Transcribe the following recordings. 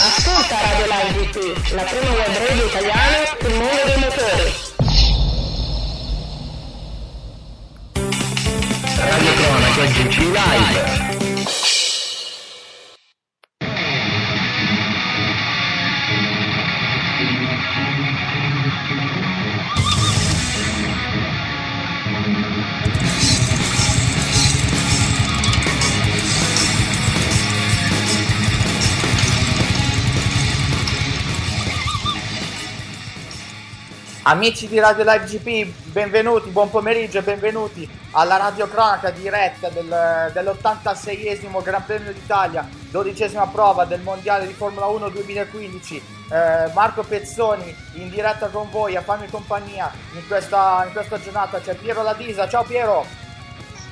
Ascolta Radio Live GT, la prima web radio italiana sul mondo dei motori. Radio Cronaca GT Live. Amici di Radio Live GP, benvenuti, buon pomeriggio e benvenuti alla Radio Cronaca diretta dell'86esimo Gran Premio d'Italia, 12esima prova del Mondiale di Formula 1 2015. Marco Pezzoni in diretta con voi a farmi compagnia in questa giornata. C'è Piero Ladisa, ciao Piero!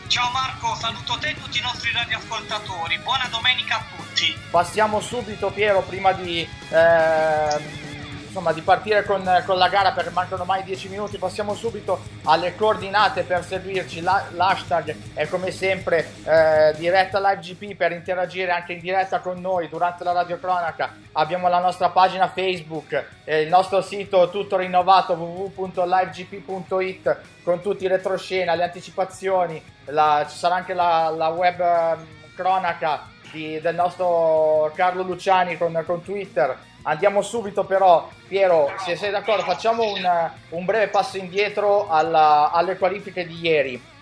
Ciao Marco, saluto te e tutti i nostri radioascoltatori, buona domenica a tutti! Passiamo subito Piero, prima di partire con la gara, perché mancano ormai 10 minuti, passiamo subito alle coordinate per seguirci. L'hashtag è come sempre diretta live GP per interagire anche in diretta con noi durante la radiocronaca. Abbiamo la nostra pagina Facebook, il nostro sito tutto rinnovato www.livegp.it con tutti i retroscena, le anticipazioni, ci sarà anche la web cronaca del nostro Carlo Luciani con Twitter. Andiamo subito però, Piero, se sei d'accordo, facciamo un breve passo indietro alle qualifiche di ieri.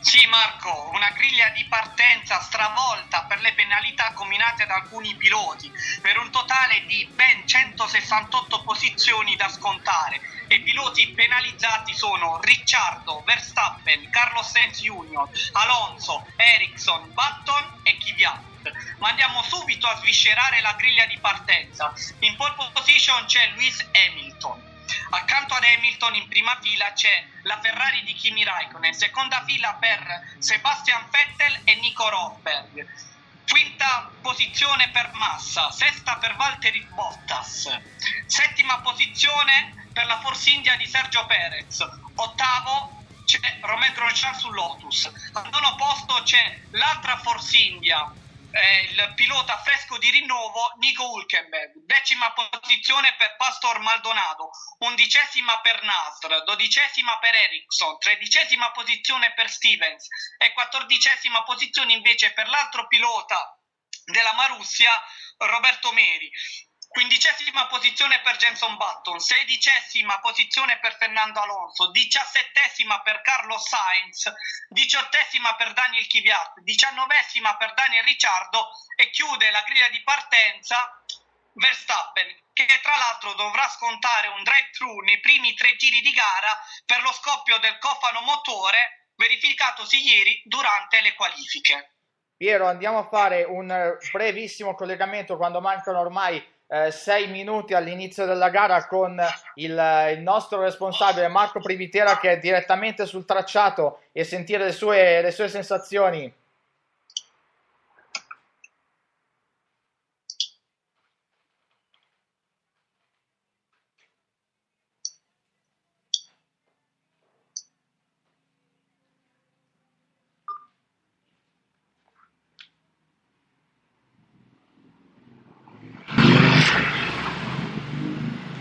Sì Marco, una griglia di partenza stravolta per le penalità combinate da alcuni piloti, per un totale di ben 168 posizioni da scontare. E i piloti penalizzati sono Ricciardo, Verstappen, Carlo Sainz Jr., Alonso, Ericsson, Button e Kvyat. Ma andiamo subito a sviscerare la griglia di partenza. In pole position c'è Lewis Hamilton. Accanto ad Hamilton in prima fila c'è la Ferrari di Kimi Raikkonen, in seconda fila per Sebastian Vettel e Nico Rosberg, quinta posizione per Massa, sesta per Valtteri Bottas, settima posizione per la Force India di Sergio Perez, ottavo c'è Romain Grosjean su Lotus, al nono posto c'è l'altra Force India, il pilota fresco di rinnovo Nico Hülkenberg, decima posizione per Pastor Maldonado, undicesima per Nasr, dodicesima per Ericsson, tredicesima posizione per Stevens e quattordicesima posizione invece per l'altro pilota della Marussia, Roberto Meri. Quindicesima posizione per Jenson Button, sedicesima posizione per Fernando Alonso, diciassettesima per Carlo Sainz, diciottesima per Daniil Kvyat, diciannovesima per Daniel Ricciardo e chiude la griglia di partenza Verstappen, che tra l'altro dovrà scontare un drive-thru nei primi 3 giri di gara per lo scoppio del cofano motore verificatosi ieri durante le qualifiche. Piero, andiamo a fare un brevissimo collegamento quando mancano ormai 6 minuti all'inizio della gara con il nostro responsabile Marco Privitera, che è direttamente sul tracciato, e sentire le sue sensazioni.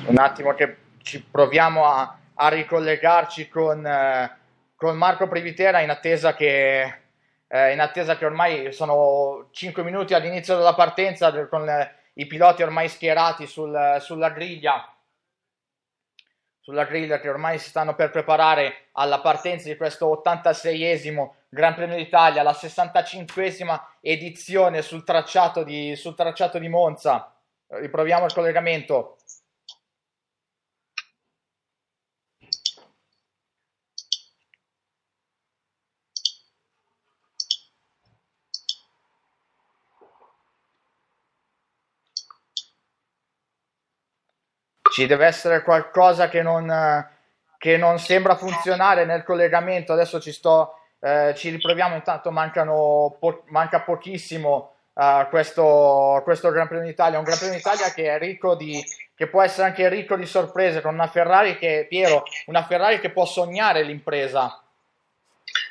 Un attimo che ci proviamo a ricollegarci con Marco Privitera in attesa che ormai sono 5 minuti all'inizio della partenza con i piloti ormai schierati sulla griglia che ormai si stanno per preparare alla partenza di questo 86esimo Gran Premio d'Italia, la 65esima edizione sul tracciato di Monza. Riproviamo il collegamento. ci deve essere qualcosa che non sembra funzionare nel collegamento. Adesso ci riproviamo, intanto manca pochissimo questo Gran Premio d'Italia, un Gran Premio d'Italia che è che può essere anche ricco di sorprese, con una Ferrari che, Piero, una Ferrari che può sognare l'impresa.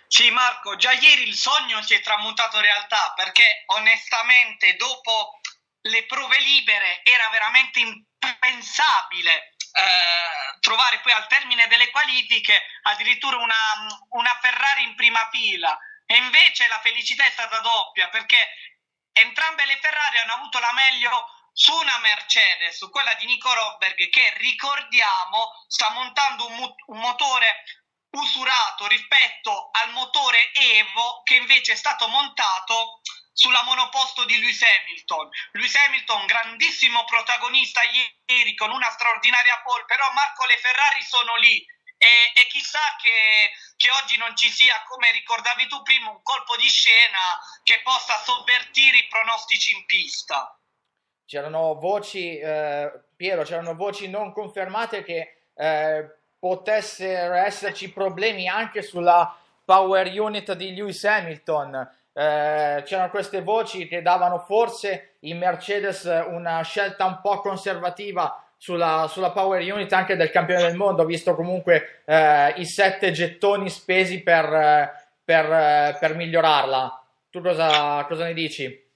Sì Marco, già ieri il sogno si è tramontato in realtà, perché onestamente dopo le prove libere era veramente impensabile trovare poi al termine delle qualifiche addirittura una Ferrari in prima fila, e invece la felicità è stata doppia, perché entrambe le Ferrari hanno avuto la meglio su una Mercedes, su quella di Nico Rosberg, che ricordiamo sta montando un motore usurato rispetto al motore Evo che invece è stato montato sulla monoposto di Lewis Hamilton. Lewis Hamilton grandissimo protagonista ieri con una straordinaria pole, però Marco le Ferrari sono lì e chissà che oggi non ci sia, come ricordavi tu prima, un colpo di scena che possa sovvertire i pronostici in pista. C'erano voci, Piero, c'erano voci non confermate che potessero esserci problemi anche sulla power unit di Lewis Hamilton. C'erano queste voci che davano forse in Mercedes una scelta un po' conservativa sulla power unit anche del campione del mondo, visto comunque i 7 gettoni spesi per migliorarla. Tu cosa ne dici?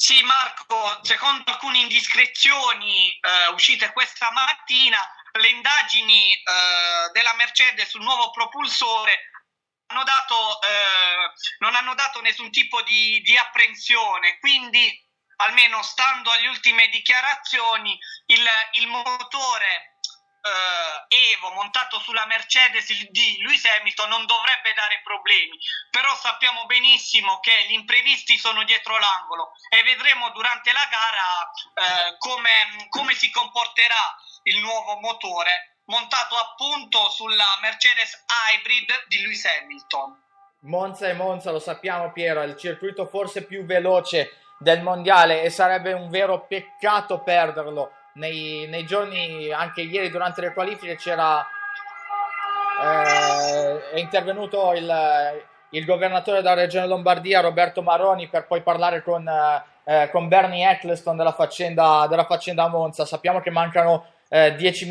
Sì Marco, secondo alcune indiscrezioni uscite questa mattina, le indagini della Mercedes sul nuovo propulsore non hanno dato nessun tipo di apprensione, quindi almeno stando alle ultime dichiarazioni il motore Evo montato sulla Mercedes di Lewis Hamilton non dovrebbe dare problemi, però sappiamo benissimo che gli imprevisti sono dietro l'angolo e vedremo durante la gara come si comporterà il nuovo motore montato appunto sulla Mercedes Hybrid di Lewis Hamilton. Monza, lo sappiamo Piero, è il circuito forse più veloce del mondiale e sarebbe un vero peccato perderlo. Nei giorni, anche ieri durante le qualifiche è intervenuto il governatore della regione Lombardia Roberto Maroni per poi parlare con Bernie Eccleston della faccenda a Monza. Sappiamo che mancano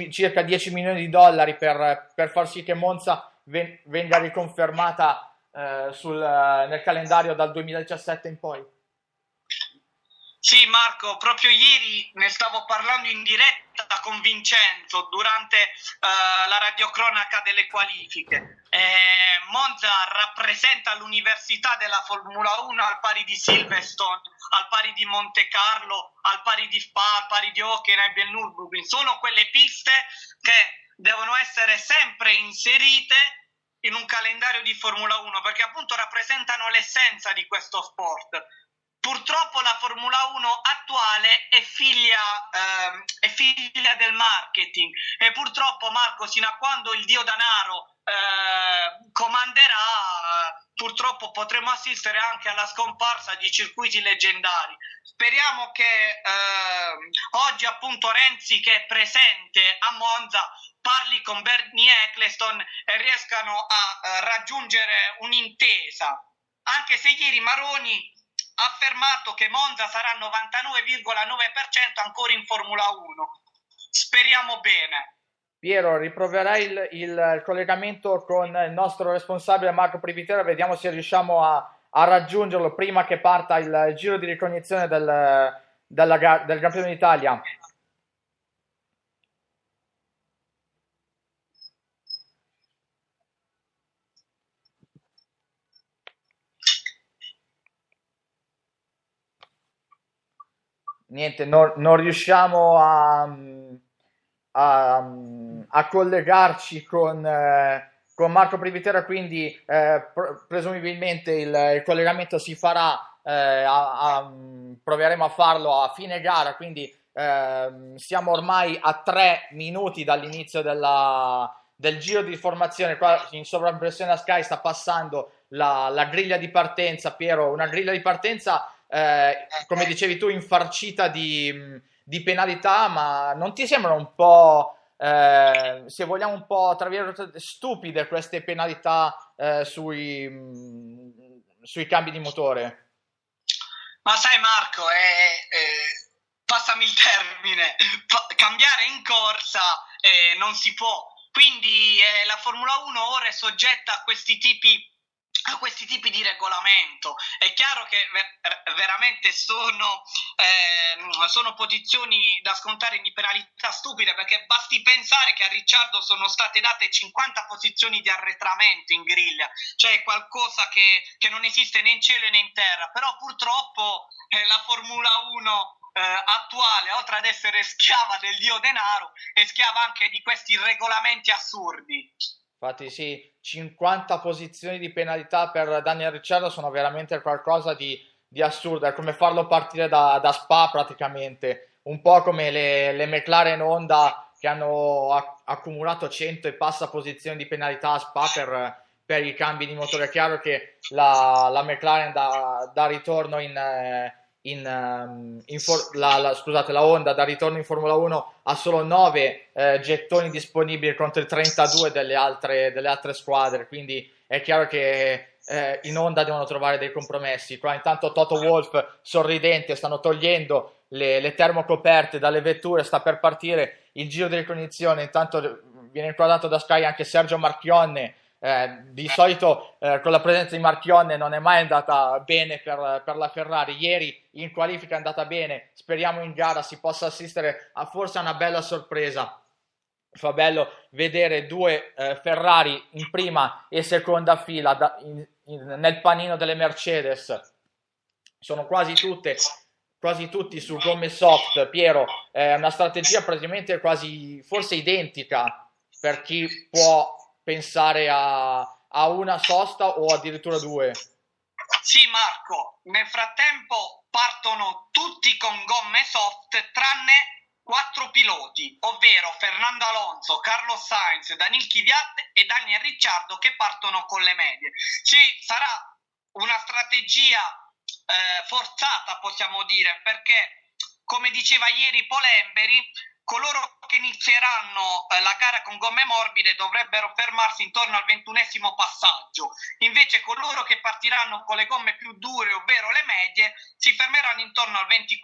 circa 10 milioni di dollari per far sì che Monza venga riconfermata nel calendario dal 2017 in poi. Sì Marco, proprio ieri ne stavo parlando in diretta con Vincenzo durante la radiocronaca delle qualifiche. Monza rappresenta l'università della Formula 1 al pari di Silverstone, al pari di Monte Carlo, al pari di Spa, al pari di Hockenheim e Nürburgring. Sono quelle piste che devono essere sempre inserite in un calendario di Formula 1 perché appunto rappresentano l'essenza di questo sport. Purtroppo la Formula 1 attuale è figlia del marketing e purtroppo Marco, sino a quando il dio danaro comanderà, purtroppo potremo assistere anche alla scomparsa di circuiti leggendari. Speriamo che oggi appunto Renzi, che è presente a Monza, parli con Bernie Eccleston e riescano a raggiungere un'intesa, anche se ieri Maroni ha affermato che Monza sarà al 99,9% ancora in Formula 1. Speriamo bene. Piero, riproverai il collegamento con il nostro responsabile Marco Privitera, vediamo se riusciamo a raggiungerlo prima che parta il giro di ricognizione del Gran Premio d'Italia. Niente, non riusciamo a collegarci con Marco Privitera, quindi presumibilmente il collegamento si farà, proveremo a farlo a fine gara, quindi siamo ormai a 3 minuti dall'inizio del giro di formazione. Qua in sovraimpressione a Sky sta passando la griglia di partenza, Piero, una griglia di partenza come dicevi tu infarcita di, di penalità, ma non ti sembra un po', se vogliamo un po' tra virgolette, stupide queste penalità sui cambi di motore? Ma sai Marco, passami il termine, cambiare in corsa non si può, quindi la Formula 1 ora è soggetta a questi tipi di regolamento. È chiaro che veramente sono posizioni da scontare di penalità stupide, perché basti pensare che a Ricciardo sono state date 50 posizioni di arretramento in griglia, cioè qualcosa che non esiste né in cielo né in terra. Però purtroppo la Formula 1 attuale, oltre ad essere schiava del dio denaro, è schiava anche di questi regolamenti assurdi. Infatti sì, 50 posizioni di penalità per Daniel Ricciardo sono veramente qualcosa di assurdo, è come farlo partire da Spa praticamente, un po' come le McLaren Honda che hanno accumulato 100 e passa posizioni di penalità a Spa per i cambi di motore. È chiaro che la McLaren da ritorno la Honda da ritorno in Formula 1 ha solo 9 gettoni disponibili contro il 32 delle altre squadre, quindi è chiaro che in Honda devono trovare dei compromessi. Qua intanto Toto Wolff, sorridente, stanno togliendo le termocoperte dalle vetture, sta per partire il giro di ricognizione. Intanto viene inquadrato da Sky anche Sergio Marchionne. Di solito con la presenza di Marchionne non è mai andata bene per la Ferrari. Ieri in qualifica è andata bene, speriamo in gara si possa assistere a forse una bella sorpresa. Fa bello vedere due Ferrari in prima e seconda fila nel panino delle Mercedes. Sono quasi tutti su gomme soft, Piero. È una strategia praticamente quasi forse identica per chi può pensare a una sosta o addirittura due. Sì Marco, nel frattempo partono tutti con gomme soft tranne 4 piloti, ovvero Fernando Alonso, Carlo Sainz, Daniil Kvyat e Daniel Ricciardo, che partono con le medie. Ci sarà una strategia forzata, possiamo dire, perché come diceva ieri Polemberi, coloro che inizieranno la gara con gomme morbide dovrebbero fermarsi intorno al 21° passaggio, invece coloro che partiranno con le gomme più dure, ovvero le medie, si fermeranno intorno al 24°.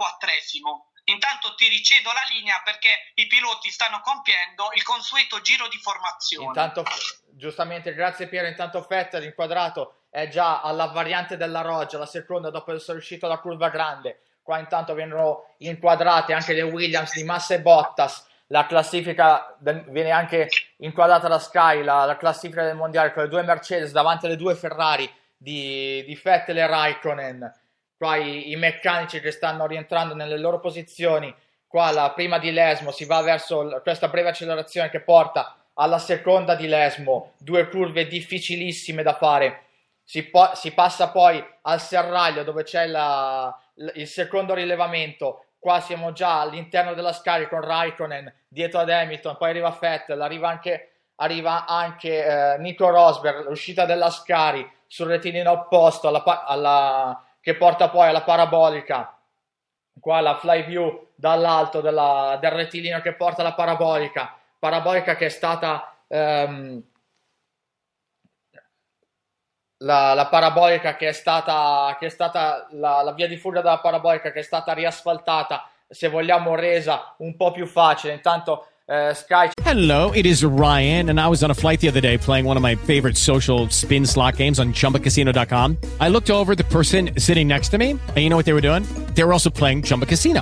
Intanto ti ricedo la linea perché i piloti stanno compiendo il consueto giro di formazione. Intanto, giustamente, grazie Piero, intanto Vettel inquadrato è già alla variante della Roggia, la seconda dopo essere uscito da curva grande. Qua intanto vengono inquadrate anche le Williams di Massa e Bottas, la classifica viene anche inquadrata da Sky, la classifica del mondiale con le due Mercedes davanti alle due Ferrari di Vettel e Raikkonen. Qua i meccanici che stanno rientrando nelle loro posizioni. Qua la prima di Lesmo, si va verso questa breve accelerazione che porta alla seconda di Lesmo, due curve difficilissime da fare. Si passa poi al serraglio dove c'è il secondo rilevamento. Qua siamo già all'interno della Sky con Raikkonen dietro ad Hamilton, poi arriva Vettel, arriva anche Nico Rosberg, l'uscita della Sky sul retinino opposto che porta poi alla parabolica. Qua la fly view dall'alto del rettilineo che porta alla parabolica che è stata la parabolica che è stata la via di fuga della parabolica, che è stata riasfaltata, se vogliamo resa un po' più facile. Intanto Sky. Hello, it is Ryan, and I was on a flight the other day playing one of my favorite social spin slot games on ChumbaCasino.com. I looked over at the person sitting next to me, and you know what they were doing? They were also playing Chumba Casino.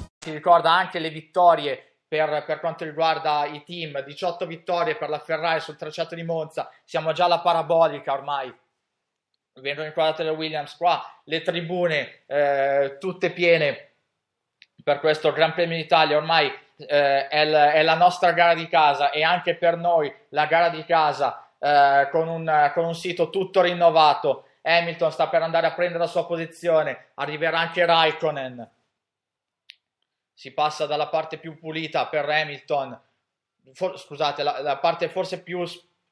Si ricorda anche le vittorie per quanto riguarda i team. 18 vittorie per la Ferrari sul tracciato di Monza. Siamo già alla parabolica ormai. Vengono inquadrate le Williams qua. Le tribune tutte piene per questo Gran Premio d'Italia. Ormai è la nostra gara di casa, e anche per noi la gara di casa con un sito tutto rinnovato. Hamilton sta per andare a prendere la sua posizione, arriverà anche Raikkonen, si passa dalla parte più pulita per Hamilton, la parte forse più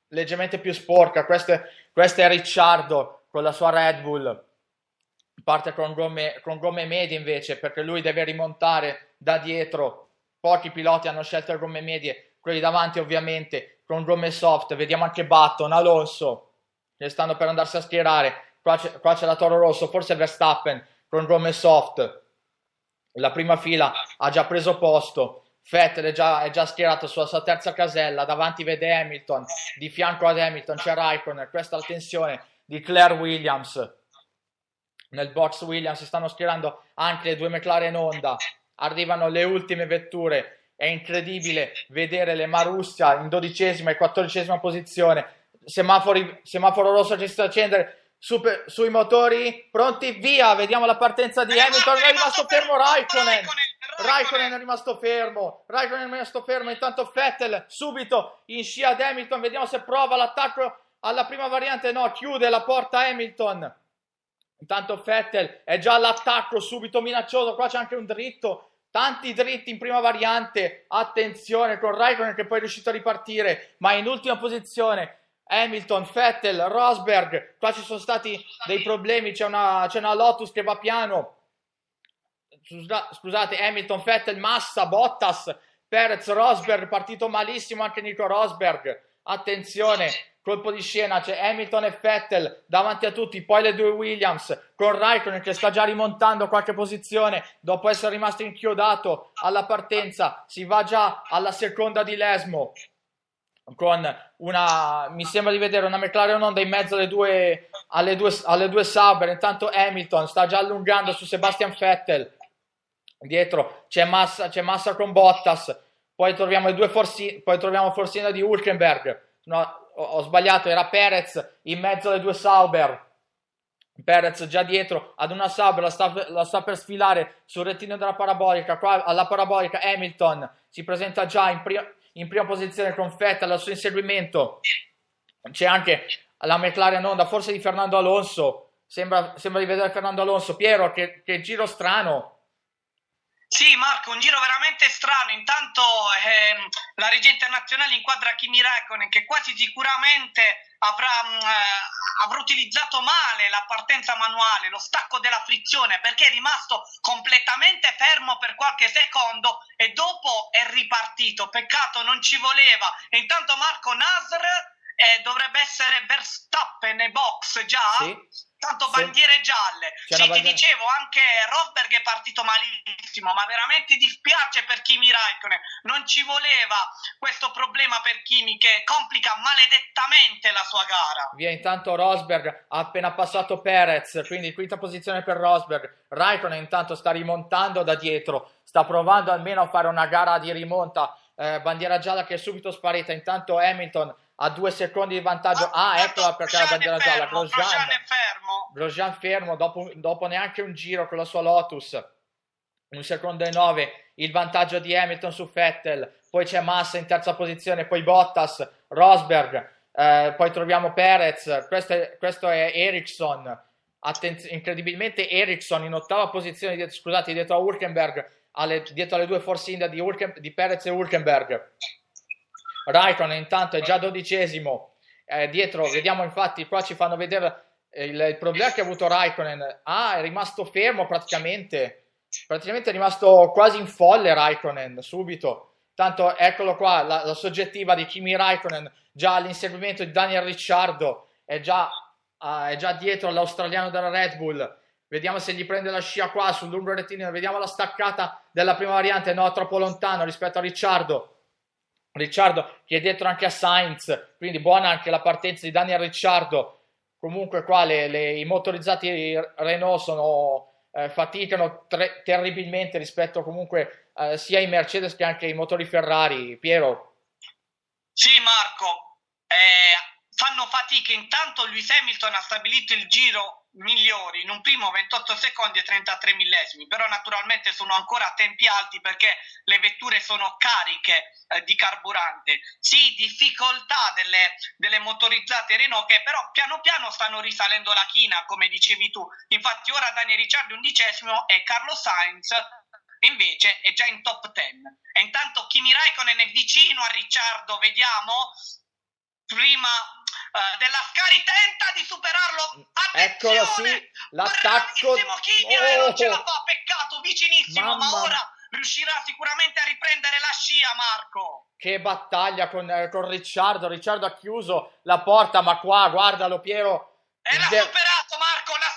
leggermente più sporca, questo è Ricciardo con la sua Red Bull, parte con gomme medie invece, perché lui deve rimontare da dietro. Pochi piloti hanno scelto le gomme medie, quelli davanti ovviamente con gomme soft. Vediamo anche Button, Alonso, che stanno per andarsi a schierare. Qua c'è la Toro Rosso, forse Verstappen con gomme soft. La prima fila ha già preso posto, Vettel è già schierato sulla sua terza casella, davanti vede Hamilton, di fianco ad Hamilton c'è Raikkonen. Questa è la tensione di Claire Williams. Nel box Williams si stanno schierando anche le due McLaren Honda. Arrivano le ultime vetture, è incredibile vedere le Marussia in 12ª e 14ª posizione, semaforo rosso che si sta accendendo, sui motori, pronti, via, vediamo la partenza di Hamilton, è rimasto fermo Raikkonen, è rimasto fermo, intanto Vettel subito in scia ad Hamilton, vediamo se prova l'attacco alla prima variante, no, chiude la porta Hamilton. Intanto Vettel è già all'attacco, subito minaccioso, qua c'è anche un dritto, tanti dritti in prima variante, attenzione con Raikkonen che poi è riuscito a ripartire, ma in ultima posizione Hamilton, Vettel, Rosberg, qua ci sono stati dei problemi, c'è una Lotus che va piano, scusate, Hamilton, Vettel, Massa, Bottas, Perez, Rosberg, partito malissimo anche Nico Rosberg, attenzione. Colpo di scena, c'è Hamilton e Vettel davanti a tutti, poi le due Williams con Raikkonen che sta già rimontando qualche posizione dopo essere rimasto inchiodato alla partenza, si va già alla seconda di Lesmo con una, mi sembra di vedere una McLaren Honda in mezzo alle due Sauber. Intanto Hamilton sta già allungando su Sebastian Vettel, dietro c'è Massa con Bottas, poi troviamo Force India di Hülkenberg, no, ho sbagliato, era Perez in mezzo alle due Sauber. Perez già dietro ad una Sauber, la sta per sfilare sul rettino della parabolica. Qua alla parabolica Hamilton si presenta già in prima posizione con Vettel al suo inseguimento. C'è anche la McLaren Honda, forse di Fernando Alonso. Sembra di vedere Fernando Alonso. Piero, che giro strano. Sì Marco, un giro veramente strano, intanto la regia internazionale inquadra Kimi Raikkonen che quasi sicuramente avrà utilizzato male la partenza manuale, lo stacco della frizione, perché è rimasto completamente fermo per qualche secondo e dopo è ripartito, peccato non ci voleva. E intanto Marco, Nasr dovrebbe essere Verstappen e box già? Sì. Tanto bandiere gialle, ti dicevo anche Rosberg è partito malissimo, ma veramente dispiace per Kimi Raikkonen, non ci voleva questo problema per Kimi che complica maledettamente la sua gara. Via intanto Rosberg, ha appena passato Perez, quindi quinta posizione per Rosberg. Raikkonen intanto sta rimontando da dietro, sta provando almeno a fare una gara di rimonta, bandiera gialla che è subito sparita, intanto Hamilton a 2 secondi di vantaggio, eccola perché la bandiera gialla, Grosjean fermo dopo neanche un giro con la sua Lotus, 1 secondo e 9 il vantaggio di Hamilton su Vettel, poi c'è Massa in terza posizione, poi Bottas, Rosberg, poi troviamo Perez, questo è Ericsson, incredibilmente Ericsson in 8ª posizione, dietro a Hülkenberg, dietro alle due Force India di Perez e Hülkenberg. Raikkonen intanto è già 12º, dietro vediamo, infatti qua ci fanno vedere il problema che ha avuto Raikkonen, è rimasto fermo praticamente, praticamente è rimasto quasi in folle Raikkonen subito, tanto eccolo qua la soggettiva di Kimi Raikkonen, già all'inseguimento di Daniel Ricciardo, è già dietro all'australiano della Red Bull, vediamo se gli prende la scia qua sull'umbro rettilineo, vediamo la staccata della prima variante, no, troppo lontano rispetto a Ricciardo che è dietro anche a Sainz, quindi buona anche la partenza di Daniel Ricciardo. Comunque qua i motorizzati Renault faticano terribilmente rispetto comunque sia ai Mercedes che anche ai motori Ferrari. Piero? Sì Marco, fanno fatica. Intanto Lewis Hamilton ha stabilito il giro migliore in un primo 28 secondi e 33 millesimi, però naturalmente sono ancora a tempi alti perché le vetture sono cariche di carburante. Sì, difficoltà delle motorizzate Renault che però piano piano stanno risalendo la china, come dicevi tu. Infatti ora Daniel Ricciardo 11° e Carlo Sainz invece è già in top 10. E intanto Kimi Raikkonen è vicino a Ricciardo, vediamo, prima della Scari tenta di superarlo, attenzione, eccolo, sì, l'attacco, bravissimo Kimi, non ce la fa, peccato, vicinissimo, ma ora riuscirà sicuramente a riprendere la scia, Marco. Che battaglia con Ricciardo ha chiuso la porta, ma qua, guardalo Piero. E l'ha superato Marco, l'ha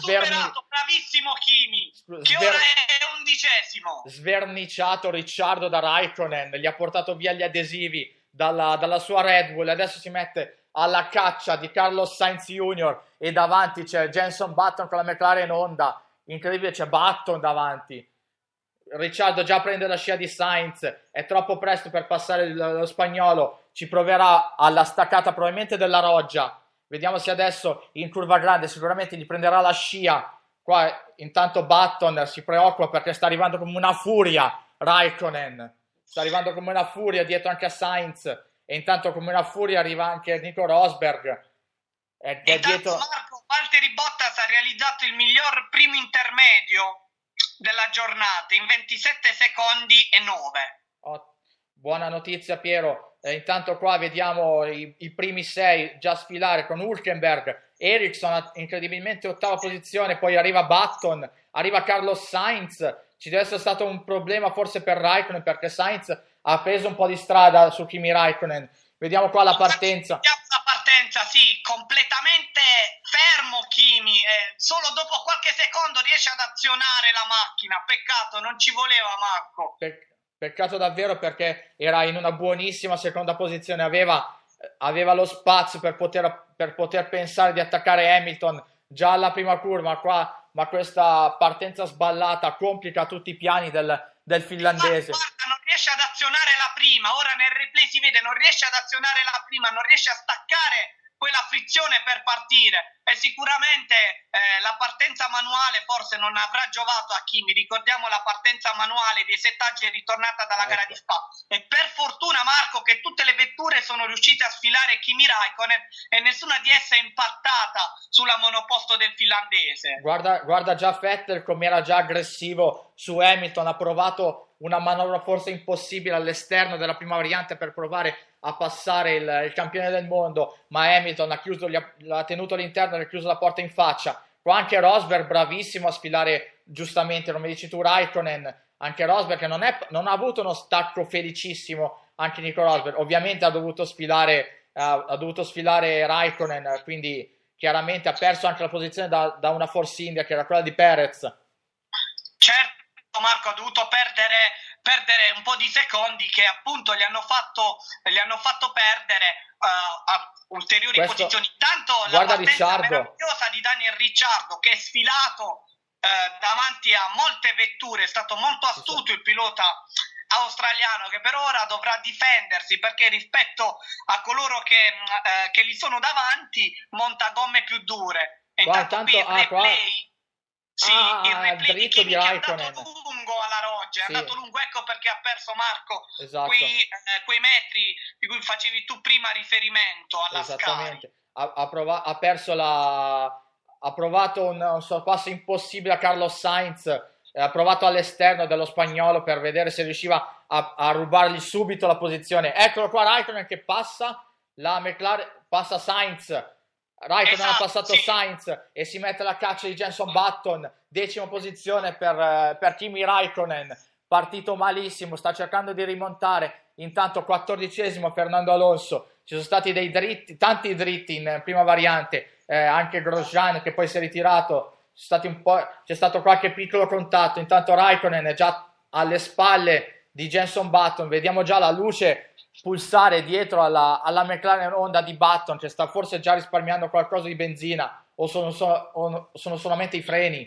superato, bravissimo Kimi, che ora è 11°. Sverniciato Ricciardo da Raikkonen, gli ha portato via gli adesivi dalla sua Red Bull, adesso si mette alla caccia di Carlos Sainz Jr. e davanti c'è Jenson Button con la McLaren Honda, incredibile, c'è Button davanti. Ricciardo già prende la scia di Sainz, è troppo presto per passare lo spagnolo, ci proverà alla staccata probabilmente della Roggia, vediamo se adesso in curva grande sicuramente gli prenderà la scia. Qua intanto Button si preoccupa perché sta arrivando come una furia Raikkonen. Sta arrivando come una furia dietro anche a Sainz, e intanto come una furia arriva anche Nico Rosberg. E dietro... Marco, Valtteri Bottas ha realizzato il miglior primo intermedio della giornata in 27 secondi e 9. Buona notizia Piero. Intanto qua vediamo i primi 6 già sfilare con Hülkenberg, Ericsson incredibilmente 8ª posizione, poi arriva Button, arriva Carlos Sainz. Ci deve essere stato un problema forse per Raikkonen, perché Sainz ha preso un po' di strada su Kimi Raikkonen. Vediamo qua la partenza. Vediamo la partenza, sì, completamente fermo Kimi. Solo dopo qualche secondo riesce ad azionare la macchina. Peccato, non ci voleva Marco. Peccato davvero, perché era in una buonissima seconda posizione. Aveva lo spazio per poter pensare di attaccare Hamilton già alla prima curva. Ma questa partenza sballata complica tutti i piani del finlandese. Guarda, non riesce ad azionare la prima, ora nel replay si vede, non riesce ad azionare la prima, non riesce a staccare quella frizione per partire, e sicuramente la partenza manuale forse non avrà giovato a Kimi. Ricordiamo la partenza manuale dei settaggi è ritornata dalla gara di Spa, e per fortuna Marco che tutte le vetture sono riuscite a sfilare Kimi Raikkonen e nessuna di esse è impattata sulla monoposto del finlandese. Guarda già Vettel come era già aggressivo su Hamilton, ha provato una manovra forse impossibile all'esterno della prima variante per provare a passare il campione del mondo, ma Hamilton l'ha tenuto all'interno e ha chiuso la porta in faccia. Qua anche Rosberg bravissimo a sfilare, giustamente come dici tu Raikkonen, anche Rosberg che non ha avuto uno stacco felicissimo. Anche Nico Rosberg ovviamente ha dovuto sfilare Raikkonen, quindi chiaramente ha perso anche la posizione da una Force India che era quella di Perez. Certo Marco, ha dovuto perdere un po' di secondi che appunto gli hanno fatto perdere a ulteriori posizioni. Tanto la partenza meravigliosa di Daniel Ricciardo che è sfilato davanti a molte vetture, è stato molto astuto il pilota australiano che per ora dovrà difendersi perché rispetto a coloro che gli sono davanti monta gomme più dure. E intanto il replay... Sì, il replay di Kimi che è andato lungo alla Roggia, sì. È andato lungo, ecco perché ha perso Marco, esatto. Quei metri di cui facevi tu prima riferimento alla Sky. Ha provato un sorpasso impossibile a Carlos Sainz, ha provato all'esterno dello spagnolo per vedere se riusciva a rubargli subito la posizione. Eccolo qua Raikkonen che passa Sainz, Raikkonen ha passato Sainz e si mette alla caccia di Jenson Button, decima posizione per Kimi Raikkonen, partito malissimo, sta cercando di rimontare, intanto 14esimo Fernando Alonso, ci sono stati dei dritti, tanti dritti in prima variante, anche Grosjean che poi si è ritirato, c'è stato qualche piccolo contatto, intanto Raikkonen è già alle spalle di Jenson Button, vediamo già la luce pulsare dietro alla McLaren Honda di Button, che sta forse già risparmiando qualcosa di benzina o sono solamente i freni.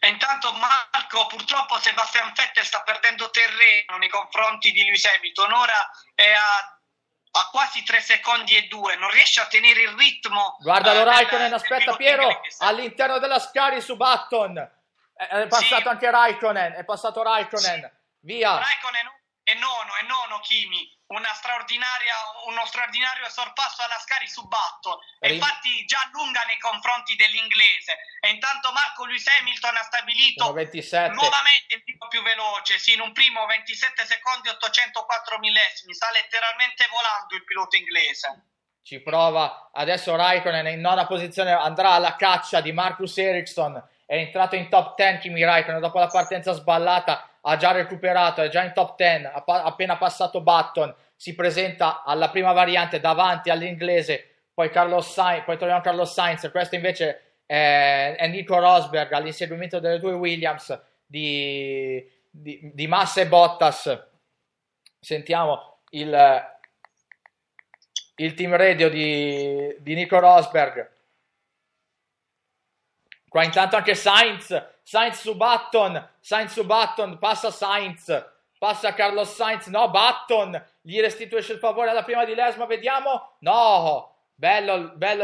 E intanto Marco, purtroppo Sebastian Vettel sta perdendo terreno nei confronti di Lewis Hamilton, ora è a quasi 3 secondi e 2, non riesce a tenere il ritmo. Guarda lo Raikkonen, aspetta Piero, all'interno della Scari su Button, è passato anche Raikkonen, è passato Raikkonen, via. Raikkonen è nono Kimi, uno straordinario sorpasso alla Scari su Button, infatti già lunga nei confronti dell'inglese. E intanto Marco, Lewis Hamilton ha stabilito nuovamente il tipo più veloce, sì, in un primo 27 secondi 804 millesimi, sta letteralmente volando il pilota inglese. Ci prova, adesso Raikkonen è in nona posizione, andrà alla caccia di Marcus Ericsson, è entrato in top 10 Kimi Raikkonen, dopo la partenza sballata ha già recuperato, è già in top 10, ha appena passato Button, si presenta alla prima variante davanti all'inglese, poi troviamo Carlo Sainz, questo invece è Nico Rosberg all'inseguimento delle due Williams di Massa e Bottas. Sentiamo il team radio di Nico Rosberg. Qua intanto anche Sainz su Button, passa Carlo Sainz, no, Button gli restituisce il favore alla prima millesima, vediamo, no, bello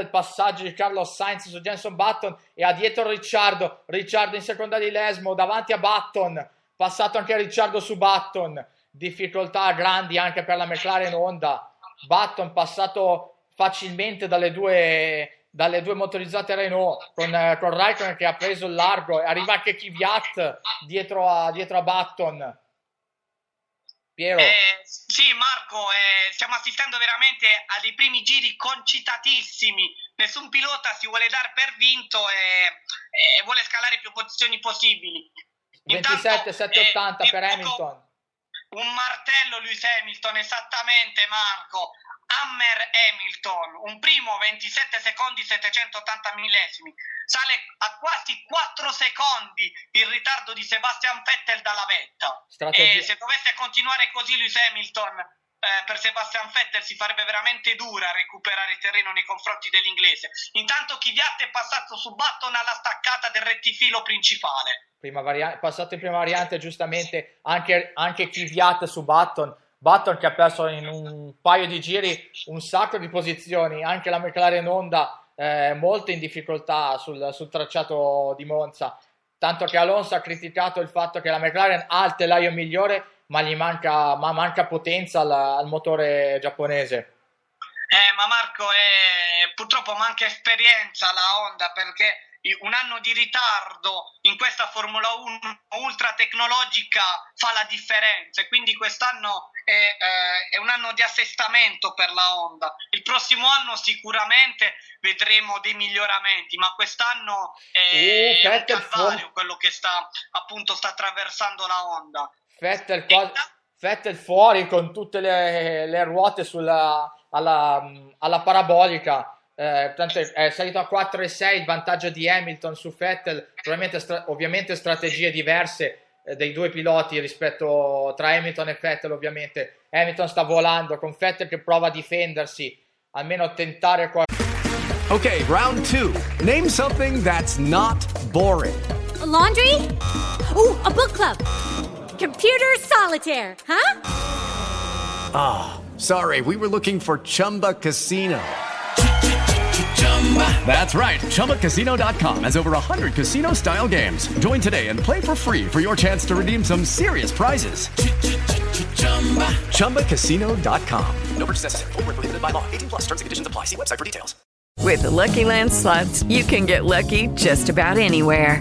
il passaggio di Carlo Sainz su Jenson Button, e ha dietro Ricciardo in seconda millesimo, davanti a Button, passato anche Ricciardo su Button, difficoltà grandi anche per la McLaren Honda, Button passato facilmente dalle due motorizzate Renault con Raikkonen che ha preso il largo, arriva anche Kvyat dietro a Button. Piero. Sì Marco, stiamo assistendo veramente a dei primi giri concitatissimi, nessun pilota si vuole dar per vinto e vuole scalare più posizioni possibili. 27,780 per Hamilton. Un martello Lewis Hamilton, esattamente Marco, Hammer Hamilton, un primo 27 secondi 780 millesimi, sale a quasi 4 secondi il ritardo di Sebastian Vettel dalla vetta. E se dovesse continuare così Lewis Hamilton, per Sebastian Vettel si farebbe veramente dura recuperare terreno nei confronti dell'inglese. Intanto Kvyat è passato su Button alla staccata del rettifilo principale. Passato in prima variante giustamente anche Kvyat su Button. Button che ha perso in un paio di giri un sacco di posizioni, anche la McLaren Honda molto in difficoltà sul tracciato di Monza, tanto che Alonso ha criticato il fatto che la McLaren ha il telaio migliore ma gli manca potenza al motore giapponese. Ma Marco, purtroppo manca esperienza la Honda, perché un anno di ritardo in questa Formula 1 ultra tecnologica fa la differenza, e quindi quest'anno è un anno di assestamento per la Honda. Il prossimo anno sicuramente vedremo dei miglioramenti, ma quest'anno è un calvario quello che sta attraversando la Honda. Vettel fuori con tutte le ruote alla parabolica. Tanto è salito a 4,6 il vantaggio di Hamilton su Vettel, ovviamente strategie diverse dei due piloti rispetto tra Hamilton e Vettel. Ovviamente Hamilton sta volando, con Vettel che prova a difendersi, almeno tentare qualcosa. Ok, round 2. Name something that's not boring. A laundry? Oh, a book club. Computer solitaire, huh? Ah, oh, sorry, we were looking for Chumba Casino. That's right. ChumbaCasino.com has over 100 casino-style games. Join today and play for free for your chance to redeem some serious prizes. ChumbaCasino.com. No purchase necessary. Void where prohibited by law. 18+ terms and conditions apply. See website for details. With Lucky Land Slots, you can get lucky just about anywhere.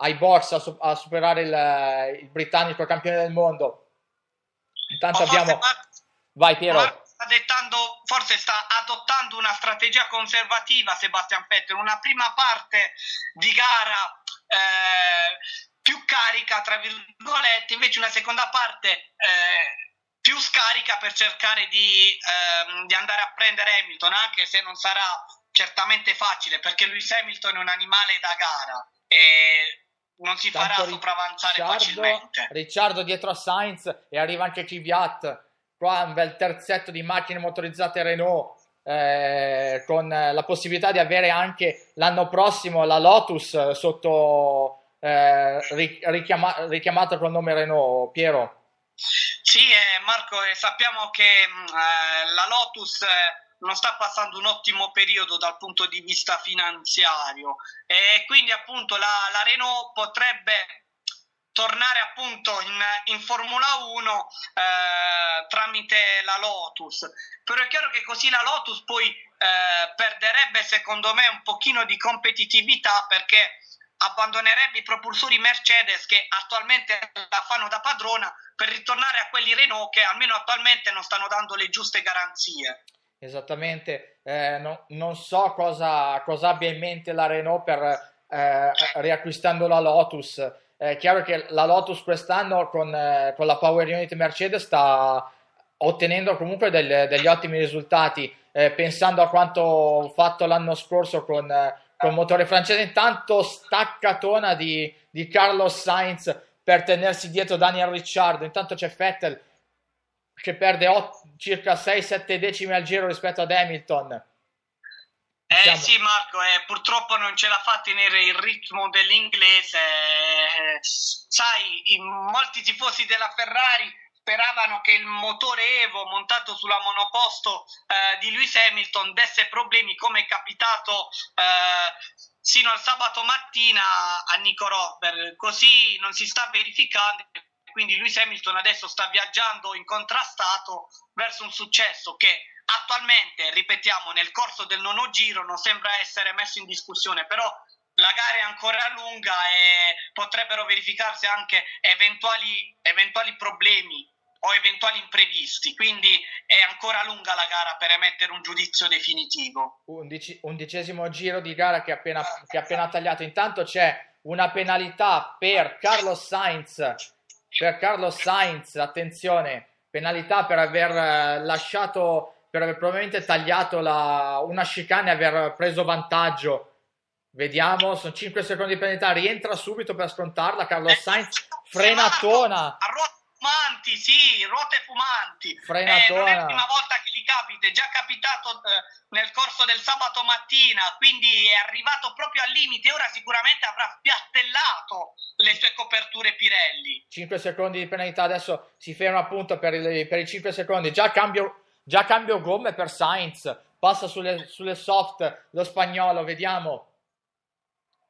ai box a superare il britannico campione del mondo. Intanto abbiamo... Vai Piero. Forse sta adottando una strategia conservativa Sebastian Vettel, una prima parte di gara più carica, tra virgolette, invece una seconda parte più scarica per cercare di andare a prendere Hamilton, anche se non sarà certamente facile, perché Lewis Hamilton è un animale da gara e non si farà sopravanzare facilmente. Ricciardo dietro a Sainz e arriva anche Kvyat. Qua un bel terzetto di macchine motorizzate Renault, con la possibilità di avere anche l'anno prossimo la Lotus sotto richiamata col nome Renault, Piero. Sì, Marco, sappiamo che la Lotus non sta passando un ottimo periodo dal punto di vista finanziario e quindi appunto la Renault potrebbe tornare appunto in Formula 1 tramite la Lotus, però è chiaro che così la Lotus poi perderebbe secondo me un pochino di competitività, perché abbandonerebbe i propulsori Mercedes che attualmente la fanno da padrona per ritornare a quelli Renault che almeno attualmente non stanno dando le giuste garanzie. Esattamente, non so cosa abbia in mente la Renault per riacquistando la Lotus. È chiaro che la Lotus quest'anno con la Power Unit Mercedes sta ottenendo comunque degli ottimi risultati, pensando a quanto fatto l'anno scorso con motore francese. Intanto staccatona di Carlo Sainz per tenersi dietro Daniel Ricciardo. Intanto c'è Vettel che perde circa 6-7 decimi al giro rispetto ad Hamilton. Sì Marco, purtroppo non ce la fa tenere il ritmo dell'inglese. Sai, molti tifosi della Ferrari speravano che il motore Evo montato sulla monoposto di Lewis Hamilton desse problemi, come è capitato sino al sabato mattina a Nico Rosberg. Così non si sta verificando, quindi Lewis Hamilton adesso sta viaggiando incontrastato verso un successo che attualmente, ripetiamo, nel corso del nono giro non sembra essere messo in discussione, però la gara è ancora lunga e potrebbero verificarsi anche eventuali problemi o eventuali imprevisti, quindi è ancora lunga la gara per emettere un giudizio definitivo. Undicesimo giro di gara che ha appena tagliato. Intanto c'è una penalità per Carlo Sainz, attenzione, penalità per aver lasciato, per aver probabilmente tagliato una chicane e aver preso vantaggio. Vediamo, sono 5 secondi di penalità, rientra subito per scontarla Carlo Sainz, frenatona a ruote fumanti, sì, ruote fumanti, frenatona. Non è la prima volta che gli capita, è già capitato nel corso del sabato mattina, quindi è arrivato proprio al limite. Ora sicuramente avrà spiattellato le sue coperture Pirelli. 5 secondi di penalità, adesso si ferma appunto per i 5 secondi, già cambio gomme per Sainz, passa sulle soft lo spagnolo, vediamo,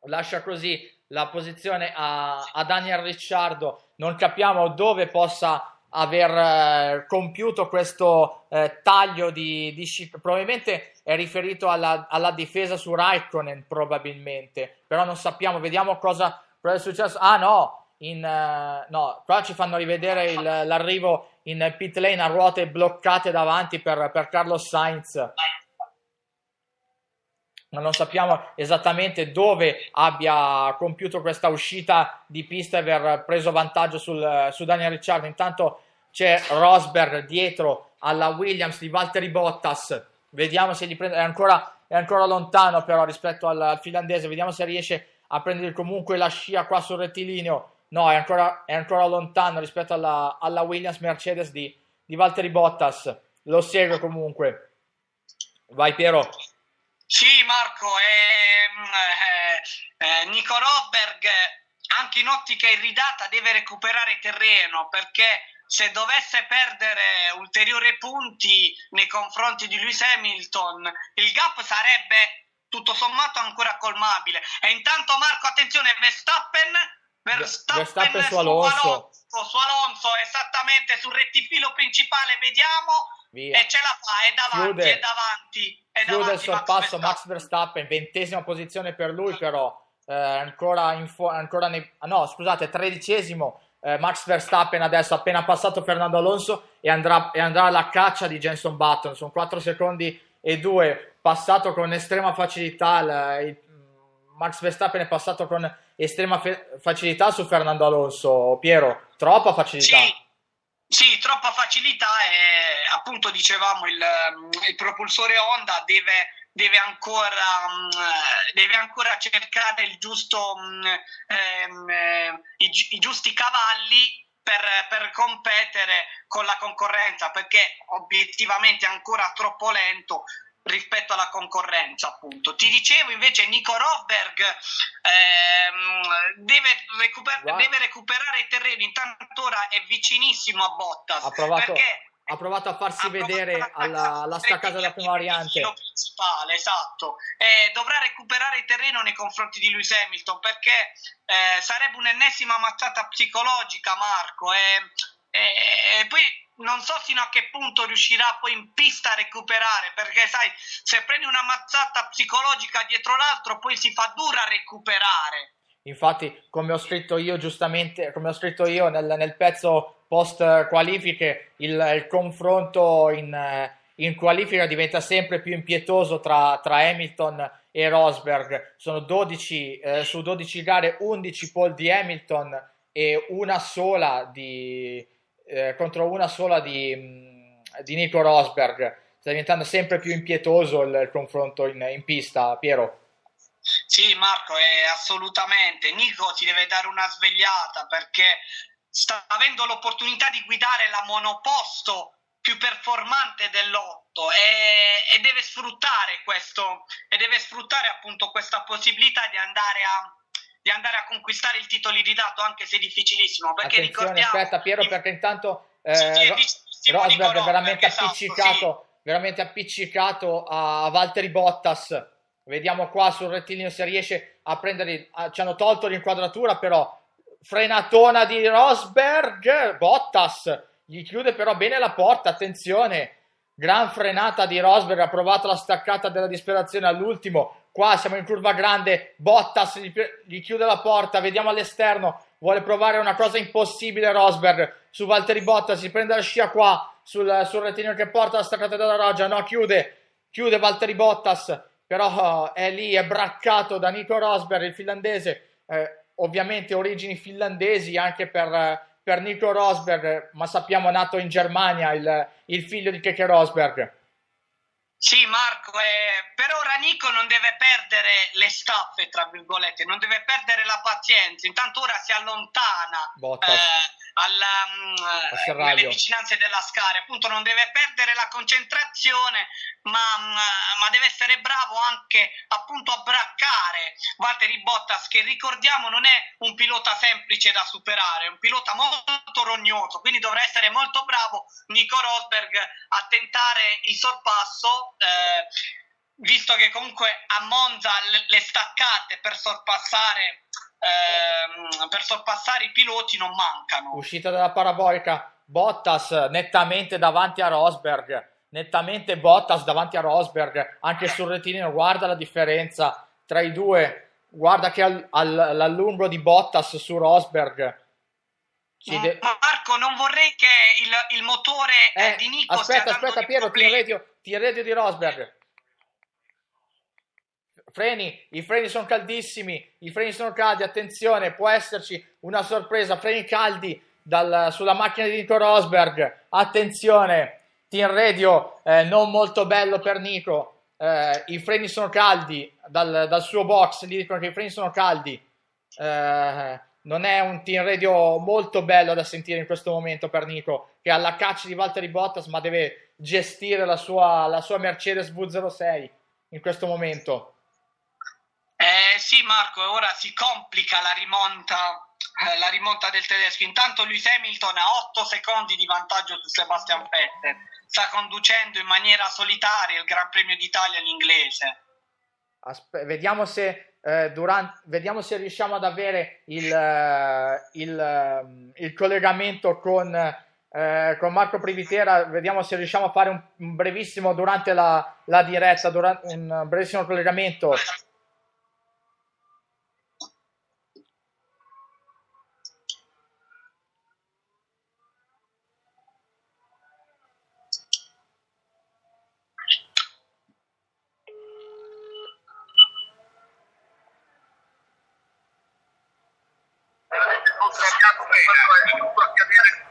lascia così la posizione a Daniel Ricciardo. Non capiamo dove possa aver compiuto questo taglio di probabilmente è riferito alla difesa su Raikkonen, probabilmente, però non sappiamo, vediamo cosa è successo. Qua ci fanno rivedere l'arrivo in pit lane a ruote bloccate davanti per Carlo Sainz, ma non sappiamo esattamente dove abbia compiuto questa uscita di pista e aver preso vantaggio su Daniel Ricciardo. Intanto c'è Rosberg dietro alla Williams di Valtteri Bottas, vediamo se gli prende, è ancora lontano però rispetto al finlandese, vediamo se riesce a prendere comunque la scia qua sul rettilineo. No, è ancora lontano rispetto alla Williams Mercedes di Valtteri Bottas. Lo segue comunque. Vai Piero. Sì Marco, Nico Rosberg anche in ottica irridata deve recuperare terreno, perché se dovesse perdere ulteriori punti nei confronti di Lewis Hamilton, il gap sarebbe tutto sommato ancora colmabile. E intanto, Marco, attenzione, Verstappen su Alonso, esattamente sul rettifilo principale, vediamo. Via. E ce la fa, è davanti. Chiude il sorpasso Max Verstappen, 20ª posizione per lui, però ancora 13º Max Verstappen adesso, appena passato Fernando Alonso, e andrà alla caccia di Jenson Button. Sono 4,2 secondi, passato con estrema facilità. Max Verstappen è passato con estrema facilità su Fernando Alonso. Piero, troppa facilità. Sì, troppa facilità, e appunto dicevamo il propulsore Honda deve ancora cercare il giusto, i giusti cavalli per competere con la concorrenza, perché obiettivamente è ancora troppo lento rispetto alla concorrenza, appunto. Ti dicevo invece Nico Rosberg deve recuperare il terreno, intanto ora è vicinissimo a Bottas. Ha provato a farsi vedere alla staccata della prima variante. Esatto. Dovrà recuperare il terreno nei confronti di Lewis Hamilton, perché sarebbe un'ennesima mazzata psicologica, Marco, e poi non so fino a che punto riuscirà poi in pista a recuperare, perché sai, se prendi una mazzata psicologica dietro l'altro poi si fa dura a recuperare. Infatti, come ho scritto io nel pezzo post qualifiche, il confronto in qualifica diventa sempre più impietoso tra Hamilton e Rosberg. Sono 12 su 12 gare, 11 pole di Hamilton e una sola di Nico Rosberg. Sta diventando sempre più impietoso il confronto in pista, Piero. Sì, Marco, assolutamente. Nico si deve dare una svegliata, perché sta avendo l'opportunità di guidare la monoposto più performante dell'otto e deve sfruttare questo, e deve sfruttare appunto questa possibilità di andare a conquistare il titolo iridato, anche se difficilissimo, perché aspetta Piero, perché intanto Rosberg è veramente appiccicato a Valtteri Bottas. Vediamo qua sul rettilineo se riesce a prenderli. Ci hanno tolto l'inquadratura, però frenatona di Rosberg, Bottas gli chiude però bene la porta. Attenzione, gran frenata di Rosberg, ha provato la staccata della disperazione all'ultimo. Qua siamo in curva grande, Bottas gli chiude la porta, vediamo all'esterno, vuole provare una cosa impossibile Rosberg su Valtteri Bottas, si prende la scia qua sul rettilineo che porta la staccata della roggia, no, chiude Valtteri Bottas, però è lì, è braccato da Nico Rosberg, il finlandese, ovviamente origini finlandesi anche per Nico Rosberg, ma sappiamo nato in Germania, il figlio di Keke Rosberg. Sì, Marco, per ora Nico non deve perdere le staffe, tra virgolette, non deve perdere la pazienza. Intanto ora si allontana nelle vicinanze della Scala, appunto non deve perdere la concentrazione, ma deve essere bravo anche appunto a braccare Valtteri Bottas, che ricordiamo non è un pilota semplice da superare, è un pilota molto rognoso, quindi dovrà essere molto bravo Nico Rosberg a tentare il sorpasso, visto che comunque a Monza le staccate per sorpassare i piloti non mancano. Uscita dalla parabolica, Bottas nettamente davanti a Rosberg anche sul rettilineo. Guarda la differenza tra i due, guarda che l'allungo di Bottas su Rosberg. Marco, non vorrei che il motore di Nico aspetta Piero, tira il radio di Rosberg. I freni sono caldissimi, i freni sono caldi, attenzione, può esserci una sorpresa, freni caldi sulla macchina di Nico Rosberg, attenzione, team radio non molto bello per Nico, i freni sono caldi, dal suo box gli dicono che i freni sono caldi, non è un team radio molto bello da sentire in questo momento per Nico, che è alla caccia di Valtteri Bottas, ma deve gestire la sua Mercedes V06 in questo momento. Sì Marco, ora si complica la rimonta del tedesco. Intanto Lewis Hamilton ha 8 secondi di vantaggio su Sebastian Vettel, sta conducendo in maniera solitaria il Gran Premio d'Italia all'inglese. Vediamo se riusciamo ad avere il collegamento con Marco Privitera. Vediamo se riusciamo a fare un brevissimo durante la diretta, un brevissimo collegamento.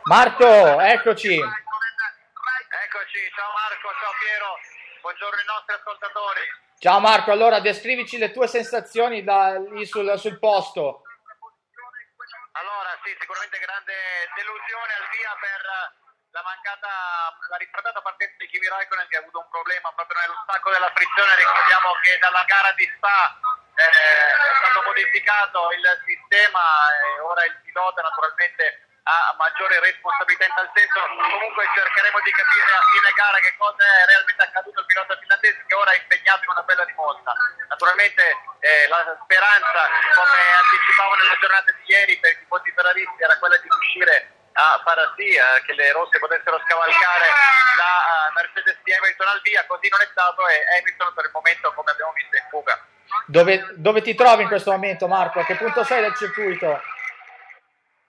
Marco, eccoci. Eccoci, ciao Marco, ciao Piero, buongiorno ai nostri ascoltatori. Ciao Marco, allora descrivici le tue sensazioni da lì sul posto. Allora, sì, sicuramente grande delusione al via per la ritardata partenza di Kimi Raikkonen, che ha avuto un problema proprio nello stacco della frizione. Ricordiamo che dalla gara di Spa è stato modificato il sistema e ora il pilota naturalmente ha maggiore responsabilità in tal senso. Comunque cercheremo di capire a fine gara che cosa è realmente accaduto al pilota finlandese, che ora è impegnato in una bella rimonta. Naturalmente la speranza, come anticipavo nella giornata di ieri per i tifosi ferraristi, era quella di riuscire a far sì che le rosse potessero scavalcare la Mercedes di Hamilton al via. Così non è stato e Hamilton per il momento, come abbiamo visto, è in fuga. Dove ti trovi in questo momento, Marco? A che punto sei del circuito?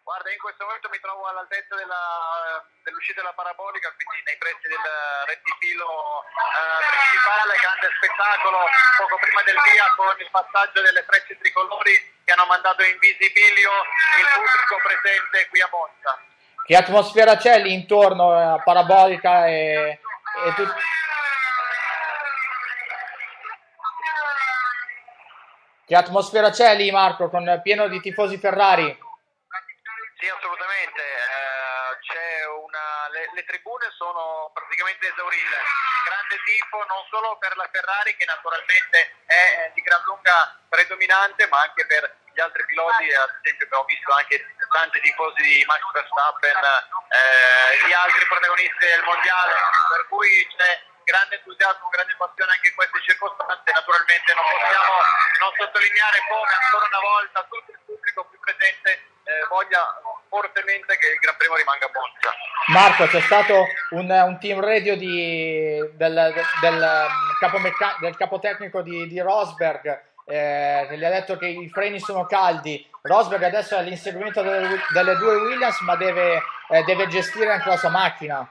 Guarda, in questo momento mi trovo all'altezza dell'uscita della parabolica, quindi nei pressi del rettifilo principale. Grande spettacolo poco prima del via con il passaggio delle frecce tricolori che hanno mandato in visibilio il pubblico presente qui a Monza. Che atmosfera c'è lì intorno alla parabolica e tutto? Che atmosfera c'è lì, Marco, con pieno di tifosi Ferrari? Sì, assolutamente, le tribune sono praticamente esaurite, grande tifo non solo per la Ferrari, che naturalmente è di gran lunga predominante, ma anche per gli altri piloti. Ad esempio abbiamo visto anche tanti tifosi di Max Verstappen, gli altri protagonisti del mondiale, per cui c'è grande entusiasmo, grande passione anche in queste circostanze. Naturalmente non possiamo non sottolineare come ancora una volta tutto il pubblico più presente voglia fortemente che il Gran Premio rimanga a Monza. Marco, c'è stato un team radio del capotecnico di Rosberg che gli ha detto che i freni sono caldi. Rosberg adesso è all'inseguimento delle due Williams, ma deve gestire anche la sua macchina.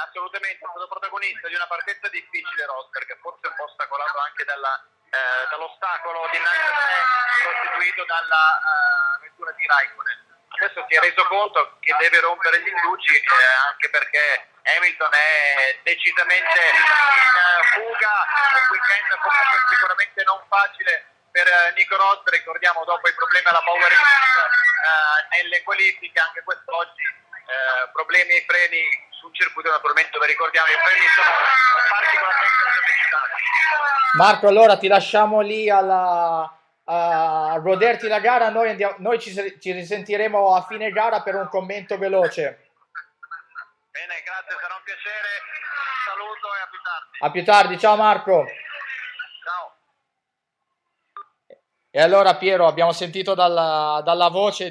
Assolutamente, è stato protagonista di una partenza difficile Rosberg, forse un po' ostacolato anche dall'ostacolo dinanzi a sé costituito dalla vettura di Raikkonen. Adesso si è reso conto che deve rompere gli indugi, anche perché Hamilton è decisamente in fuga. Un weekend comunque sicuramente non facile per Nico Rosberg. Ricordiamo, dopo i problemi alla Power Unit nelle qualifiche, anche quest'oggi problemi ai freni su un circuito naturalmente dove ricordiamo i freni sono particolarmente aspettati. Marco, allora ti lasciamo lì a goderti la gara, noi ci risentiremo a fine gara per un commento veloce. Bene, grazie, sarà un piacere, un saluto e a più tardi. A più tardi, ciao Marco. Ciao. E allora Piero, abbiamo sentito dalla voce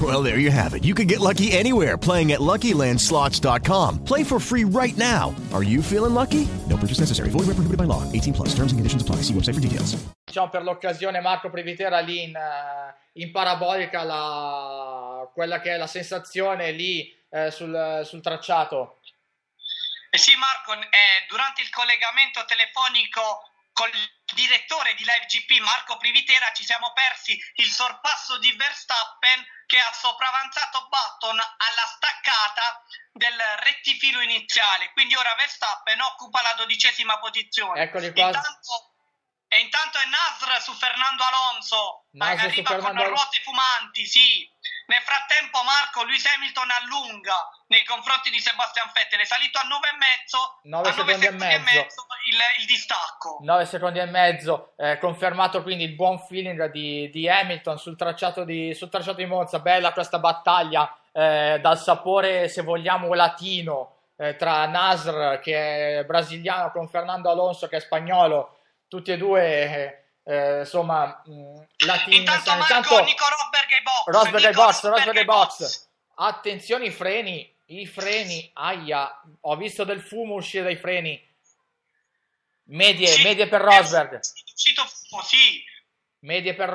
Well, there you have it. You can get lucky anywhere, playing at LuckyLandSlots.com. Play for free right now. Are you feeling lucky? No purchase necessary. Void where prohibited by law. 18+. Terms and conditions apply. See website for details. Diciamo per l'occasione Marco Privitera lì in parabolica quella che è la sensazione lì sul tracciato. Sì Marco, durante il collegamento telefonico col direttore di Live GP Marco Privitera ci siamo persi il sorpasso di Verstappen che ha sopravanzato Button alla staccata del rettifilo iniziale, quindi ora Verstappen occupa la 12ª posizione. Eccoli qua. Intanto è Nasr su Fernando Alonso, arriva Fernando con ruote fumanti, sì. Nel frattempo Marco, Lewis Hamilton allunga nei confronti di Sebastian Vettel, è salito a 9,5, 9 secondi e mezzo il distacco. 9 secondi e mezzo, confermato quindi il buon feeling di Hamilton sul tracciato di Monza. Bella questa battaglia dal sapore, se vogliamo, latino tra Nasr, che è brasiliano, con Fernando Alonso, che è spagnolo, tutti e due... insomma, intanto Marco, Nico Rosberg ai box. Attenzione i freni, aia, ho visto del fumo uscire dai freni. Medie per Rosberg, medie per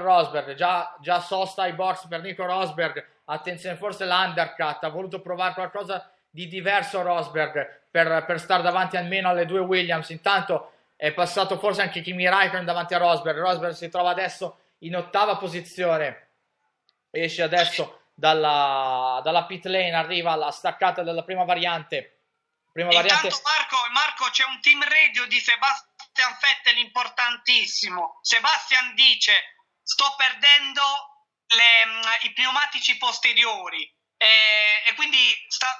Rosberg, già sosta ai box per Nico Rosberg. Attenzione, forse l'undercut, ha voluto provare qualcosa di diverso Rosberg per stare davanti almeno alle due Williams. Intanto è passato forse anche Kimi Raikkonen davanti a Rosberg. Rosberg si trova adesso in 8ª posizione, esce adesso dalla pit lane, arriva alla staccata della prima variante. Intanto Marco, c'è un team radio di Sebastian Vettel importantissimo. Sebastian dice: sto perdendo i pneumatici posteriori, e quindi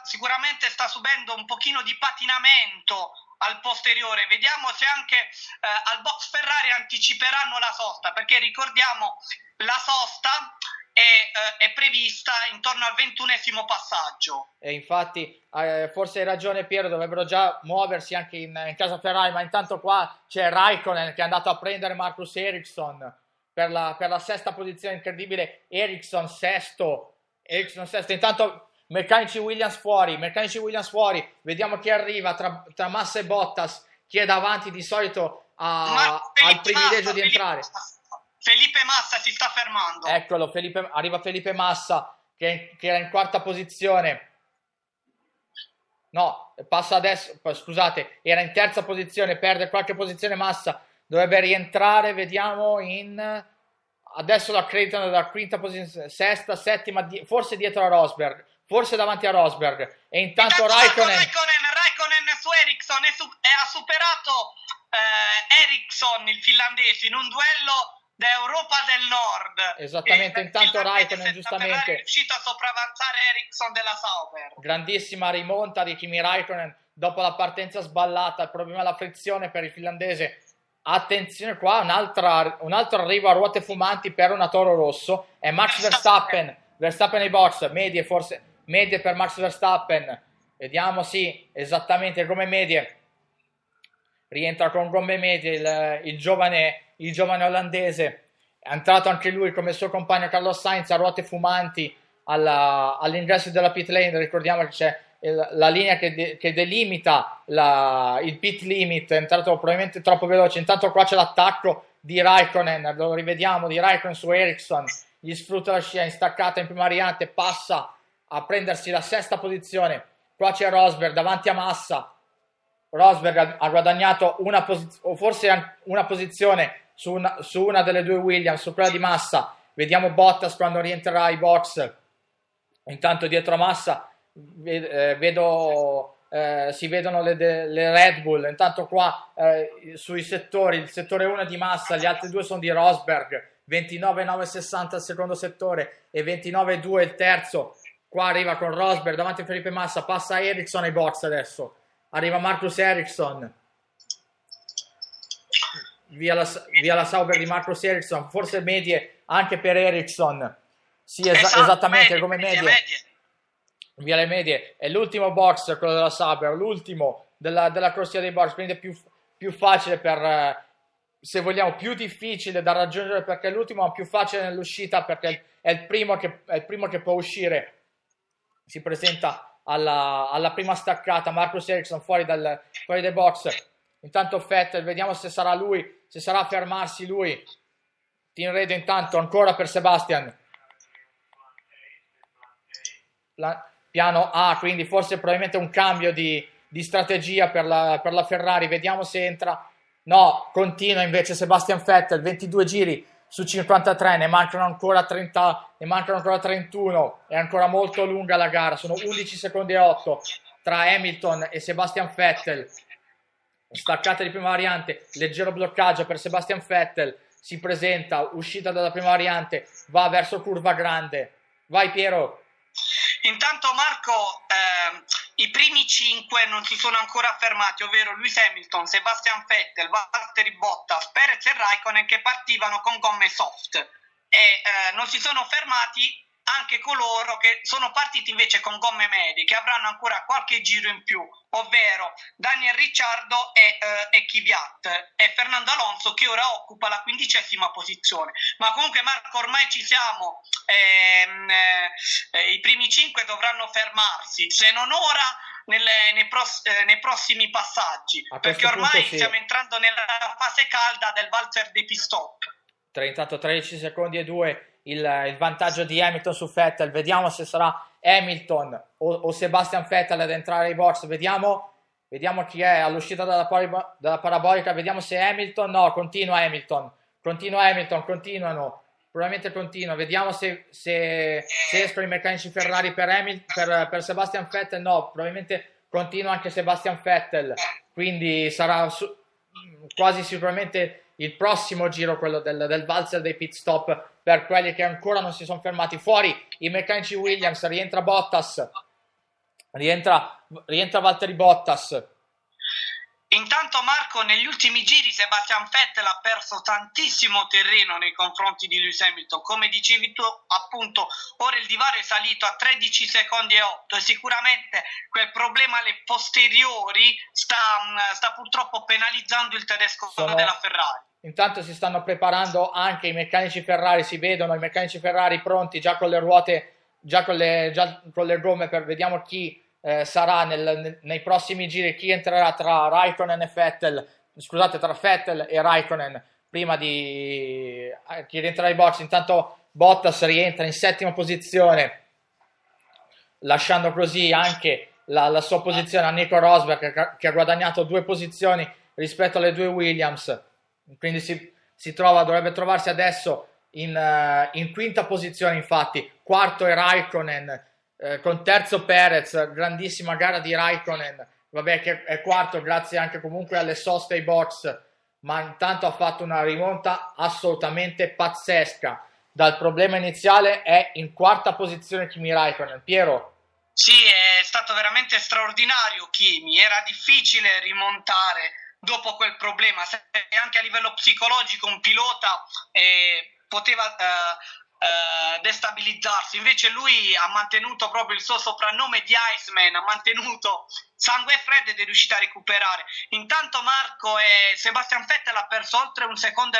sicuramente sta subendo un pochino di patinamento al posteriore. Vediamo se anche al box Ferrari anticiperanno la sosta, perché ricordiamo la sosta è prevista intorno al 21° passaggio. E infatti forse hai ragione Piero, dovrebbero già muoversi anche in casa Ferrari, ma intanto qua c'è Raikkonen che è andato a prendere Marcus Ericsson per la 6ª posizione. Incredibile, Ericsson sesto. Intanto meccanici Williams fuori, vediamo chi arriva tra Massa e Bottas, chi è davanti di solito al privilegio di entrare. Felipe Massa si sta fermando. Eccolo, arriva Felipe Massa che era in 4ª posizione. No, passa adesso, scusate, era in 3ª posizione, perde qualche posizione Massa, dovrebbe rientrare, vediamo adesso lo accreditano dalla 5ª posizione, 6ª, 7ª, forse dietro a Rosberg. Forse davanti a Rosberg. E intanto Raikkonen su Ericsson ha superato Ericsson, il finlandese, in un duello da Europa del Nord. Esattamente, intanto Raikkonen giustamente è riuscito a sopravanzare Ericsson della Sauber. Grandissima rimonta di Kimi Raikkonen dopo la partenza sballata, il problema della frizione per il finlandese. Attenzione qua, un altro arrivo a ruote fumanti per una Toro Rosso, è Max Verstappen ai box, medie per Max Verstappen, vediamo, sì, esattamente, gomme medie, rientra con gomme medie il giovane olandese, è entrato anche lui come il suo compagno Carlo Sainz a ruote fumanti all'ingresso della pit lane. Ricordiamo che c'è la linea che delimita il pit limit, è entrato probabilmente troppo veloce. Intanto qua c'è l'attacco di Raikkonen, lo rivediamo, di Raikkonen su Ericsson, gli sfrutta la scia in staccata in prima variante, passa a prendersi la 6ª posizione. Qua c'è Rosberg davanti a Massa, Rosberg ha guadagnato forse una posizione su una delle due Williams, su quella di Massa. Vediamo Bottas quando rientrerà ai box. Intanto dietro a Massa si vedono le Red Bull. Intanto qua sui settori, il settore 1 è di Massa, gli altri due sono di Rosberg, 29,960 al secondo settore e 29,2 il terzo. Qua arriva con Rosberg davanti a Felipe Massa, passa Ericsson ai box adesso, arriva Marcus Ericsson via la Sauber di Marcus Ericsson, forse medie anche per Ericsson, sì, esattamente, medie, come medie. Via le medie, è l'ultimo box quello della Sauber, l'ultimo della corsia dei box, quindi è più facile per se vogliamo, più difficile da raggiungere perché è l'ultimo, ma più facile nell'uscita perché è il primo che può uscire. Si presenta alla prima staccata Marcus Ericsson fuori dai box. Intanto Vettel, vediamo se sarà lui, se sarà a fermarsi lui. Team Red intanto ancora per Sebastian. Piano A, quindi forse probabilmente un cambio di strategia per la Ferrari. Vediamo se entra. No, continua invece Sebastian Vettel, 22 giri su 53, ne mancano ancora 31, è ancora molto lunga la gara, sono 11 secondi e 8 tra Hamilton e Sebastian Vettel. Staccata di prima variante, leggero bloccaggio per Sebastian Vettel, si presenta, uscita dalla prima variante, va verso curva grande. Vai Piero. Intanto Marco, i primi 5 non si sono ancora affermati, ovvero Lewis Hamilton, Sebastian Vettel, Valtteri Bottas, Perez e Raikkonen, che partivano con gomme soft, e non si sono fermati anche coloro che sono partiti invece con gomme medie, che avranno ancora qualche giro in più, ovvero Daniel Ricciardo e Kvyat e Fernando Alonso, che ora occupa la 15ª posizione. Ma comunque Marco, ormai ci siamo, i primi 5 dovranno fermarsi, se non ora nei prossimi passaggi, perché ormai stiamo entrando nella fase calda del valzer dei pit stop. Intanto 13 secondi e 2 il vantaggio di Hamilton su Vettel. Vediamo se sarà Hamilton o Sebastian Vettel ad entrare ai box. Vediamo chi è all'uscita dalla parabolica. Vediamo se Hamilton. No, continua Hamilton. Probabilmente continua. Vediamo se escono i meccanici Ferrari per Sebastian Vettel. No, probabilmente continua anche Sebastian Vettel. Quindi sarà quasi sicuramente il prossimo giro, quello del valzer dei pit stop, per quelli che ancora non si sono fermati. Fuori i meccanici Williams, rientra Bottas, rientra Valtteri Bottas. Intanto Marco, negli ultimi giri Sebastian Vettel ha perso tantissimo terreno nei confronti di Lewis Hamilton, come dicevi tu appunto. Ora il divario è salito a 13 secondi e 8 e sicuramente quel problema alle posteriori sta purtroppo penalizzando il tedesco della Ferrari. Intanto si stanno preparando anche i meccanici Ferrari, si vedono i meccanici Ferrari pronti già con le ruote, già con le gomme, vediamo chi sarà nei prossimi giri, chi entrerà tra Vettel e Raikkonen prima di chi rientra ai box. Intanto Bottas rientra in 7ª posizione, lasciando così anche la sua posizione a Nico Rosberg, che ha guadagnato 2 posizioni rispetto alle 2 Williams. Quindi dovrebbe trovarsi adesso in 5ª posizione, infatti. 4º è Raikkonen, con 3º Perez, grandissima gara di Raikkonen, vabbè che è 4º grazie anche comunque alle soste ai box, ma intanto ha fatto una rimonta assolutamente pazzesca. Dal problema iniziale è in 4ª posizione Kimi Raikkonen. Piero? Sì, è stato veramente straordinario Kimi, era difficile rimontare dopo quel problema, anche a livello psicologico un pilota poteva destabilizzarsi, invece lui ha mantenuto proprio il suo soprannome di Iceman, ha mantenuto sangue freddo ed è riuscito a recuperare. Intanto Marco, Sebastian Vettel ha perso oltre 1,5 secondi,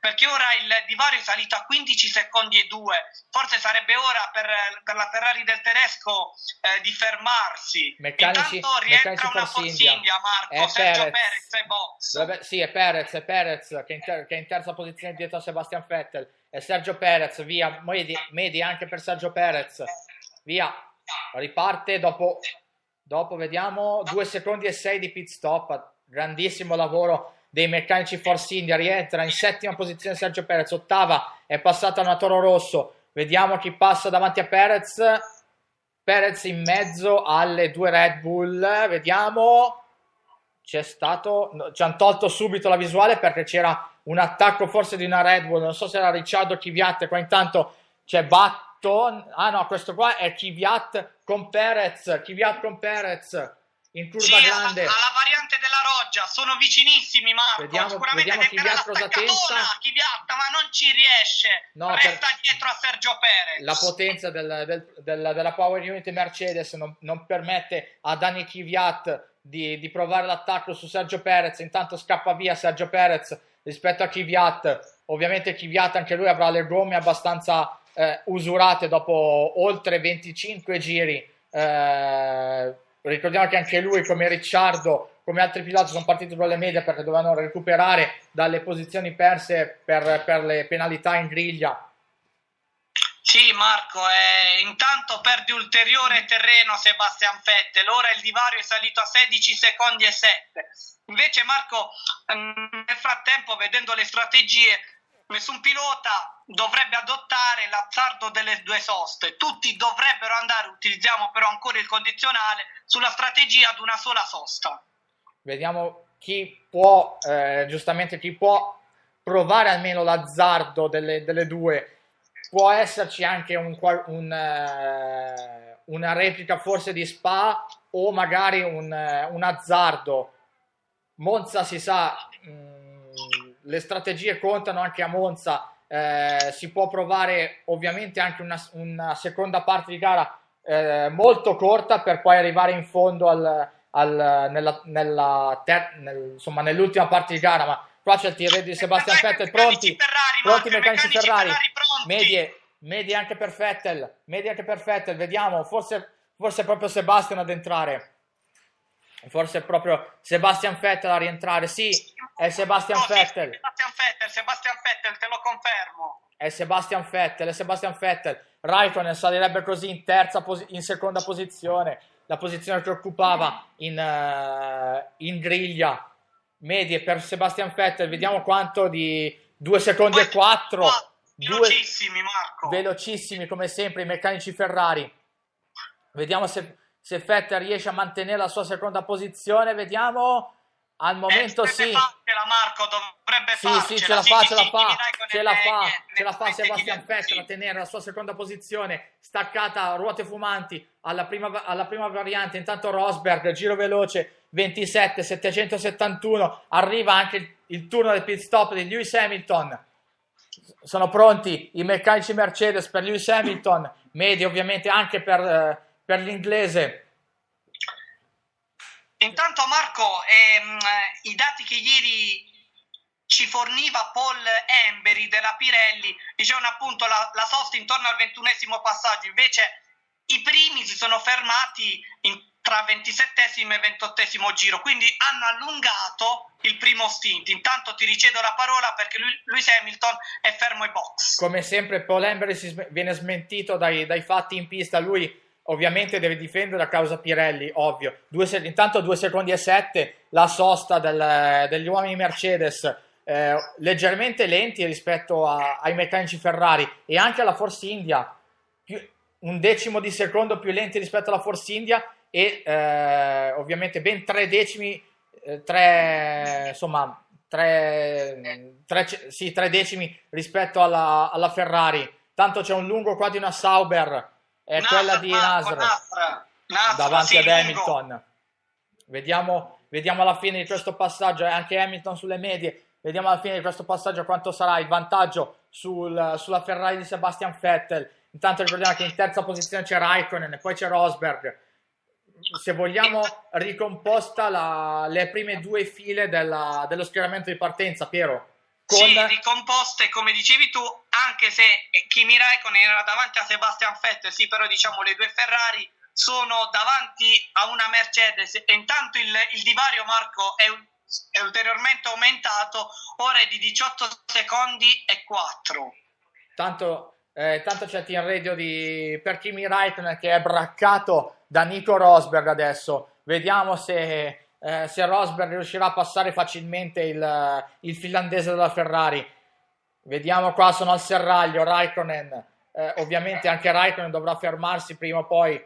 perché ora il divario è salito a 15 secondi e 2, forse sarebbe ora per la Ferrari del tedesco di fermarsi. Intanto rientra una Force India, Marco, Sergio Perez e box. Sì, è Perez che è in 3ª posizione dietro a Sebastian Vettel, è Sergio Perez, via, medi anche per Sergio Perez, via, riparte dopo vediamo 2 secondi e 6 di pit stop. Grandissimo lavoro dei meccanici Force India, rientra in 7ª posizione Sergio Perez, 8ª è passata una Toro Rosso. Vediamo chi passa davanti a Perez in mezzo alle 2 Red Bull, vediamo, ci hanno tolto subito la visuale perché c'era un attacco forse di una Red Bull, non so se era Ricciardo Kvyat. Qua intanto c'è Button, ah no, questo qua è Kvyat con Perez in curva grande, alla variante della Roggia, sono vicenissimi Marco, vediamo Kvyat cosa pensa. Kvyat, ma non ci riesce, resta dietro a Sergio Perez. La potenza della power unit Mercedes non permette a Daniil Kvyat di provare l'attacco su Sergio Perez. Intanto scappa via Sergio Perez, rispetto a Kvyat. Ovviamente Kvyat anche lui avrà le gomme abbastanza usurate dopo oltre 25 giri. Ricordiamo che anche lui, come Ricciardo, come altri piloti, sono partiti con le medie perché dovevano recuperare dalle posizioni perse per le penalità in griglia. Sì Marco, intanto perde ulteriore terreno Sebastian Vettel, ora il divario è salito a 16 secondi e 7. Invece Marco, nel frattempo, vedendo le strategie, nessun pilota dovrebbe adottare l'azzardo delle due soste, tutti dovrebbero andare, utilizziamo però ancora il condizionale, sulla strategia ad una sola sosta. Vediamo chi può, giustamente chi può provare almeno l'azzardo delle due. Può esserci anche una replica forse di Spa o magari un azzardo. Monza si sa, le strategie contano anche a Monza, si può provare ovviamente anche una seconda parte di gara molto corta per poi arrivare in fondo nell'ultima parte di gara, ma qua c'è il tirare di Sebastian Vettel, pronti meccanici Ferrari, medie anche per Vettel, vediamo, forse è proprio Sebastian ad entrare, forse è proprio Sebastian Vettel a rientrare, sì, è Sebastian Vettel. Sebastian Vettel, te lo confermo. È Sebastian Vettel, Raikkonen salirebbe così in seconda posizione, la posizione che occupava in griglia. Medie per Sebastian Vettel, vediamo quanto di 2 secondi e 4. Velocissimi Marco, velocissimi come sempre i meccanici Ferrari. Vediamo se Vettel riesce a mantenere la sua seconda posizione. Vediamo, al momento sì, Marco dovrebbe farcela, ce la fa Sebastian Vettel a tenere la sua seconda posizione staccata a ruote fumanti alla prima variante. Intanto Rosberg, giro veloce 27.771, arriva anche il turno del pit stop di Lewis Hamilton. Sono pronti i meccanici Mercedes per Lewis Hamilton, medio ovviamente anche per l'inglese. Intanto Marco, i dati che ieri ci forniva Paul Emberi della Pirelli dicevano appunto la sosta intorno al 21° passaggio, invece i primi si sono fermati tra 27° e 28° giro, quindi hanno allungato il primo stint. Intanto ti ricevo la parola perché Lewis Hamilton è fermo ai box. Come sempre Paul Emberi viene smentito dai fatti in pista, lui ovviamente deve difendere la causa Pirelli, ovvio. Intanto 2 secondi e 7, la sosta degli uomini Mercedes, leggermente lenti rispetto ai meccanici Ferrari e anche alla Force India, un decimo di secondo più lenti rispetto alla Force India, e ovviamente ben 3 decimi rispetto alla Ferrari. Tanto c'è un lungo qua di una Sauber, è quella di Nasr davanti ad Hamilton. Lungo. Vediamo alla fine di questo passaggio, e anche Hamilton sulle medie. Vediamo alla fine di questo passaggio quanto sarà il vantaggio sulla Ferrari di Sebastian Vettel. Intanto ricordiamo che in terza posizione c'è Raikkonen e poi c'è Rosberg. Se vogliamo, ricomposta le prime due file dello schieramento di partenza, Piero. Sì, ricomposte come dicevi tu, anche se Kimi Raikkonen era davanti a Sebastian Vettel, sì, però diciamo le due Ferrari sono davanti a una Mercedes, e intanto il divario Marco è ulteriormente aumentato, ora è di 18 secondi e 4. Tanto c'è il team radio per Kimi Raikkonen che è braccato da Nico Rosberg adesso. Vediamo se Rosberg riuscirà a passare facilmente il finlandese della Ferrari. Vediamo qua, sono al serraglio Raikkonen, ovviamente anche Raikkonen dovrà fermarsi prima o poi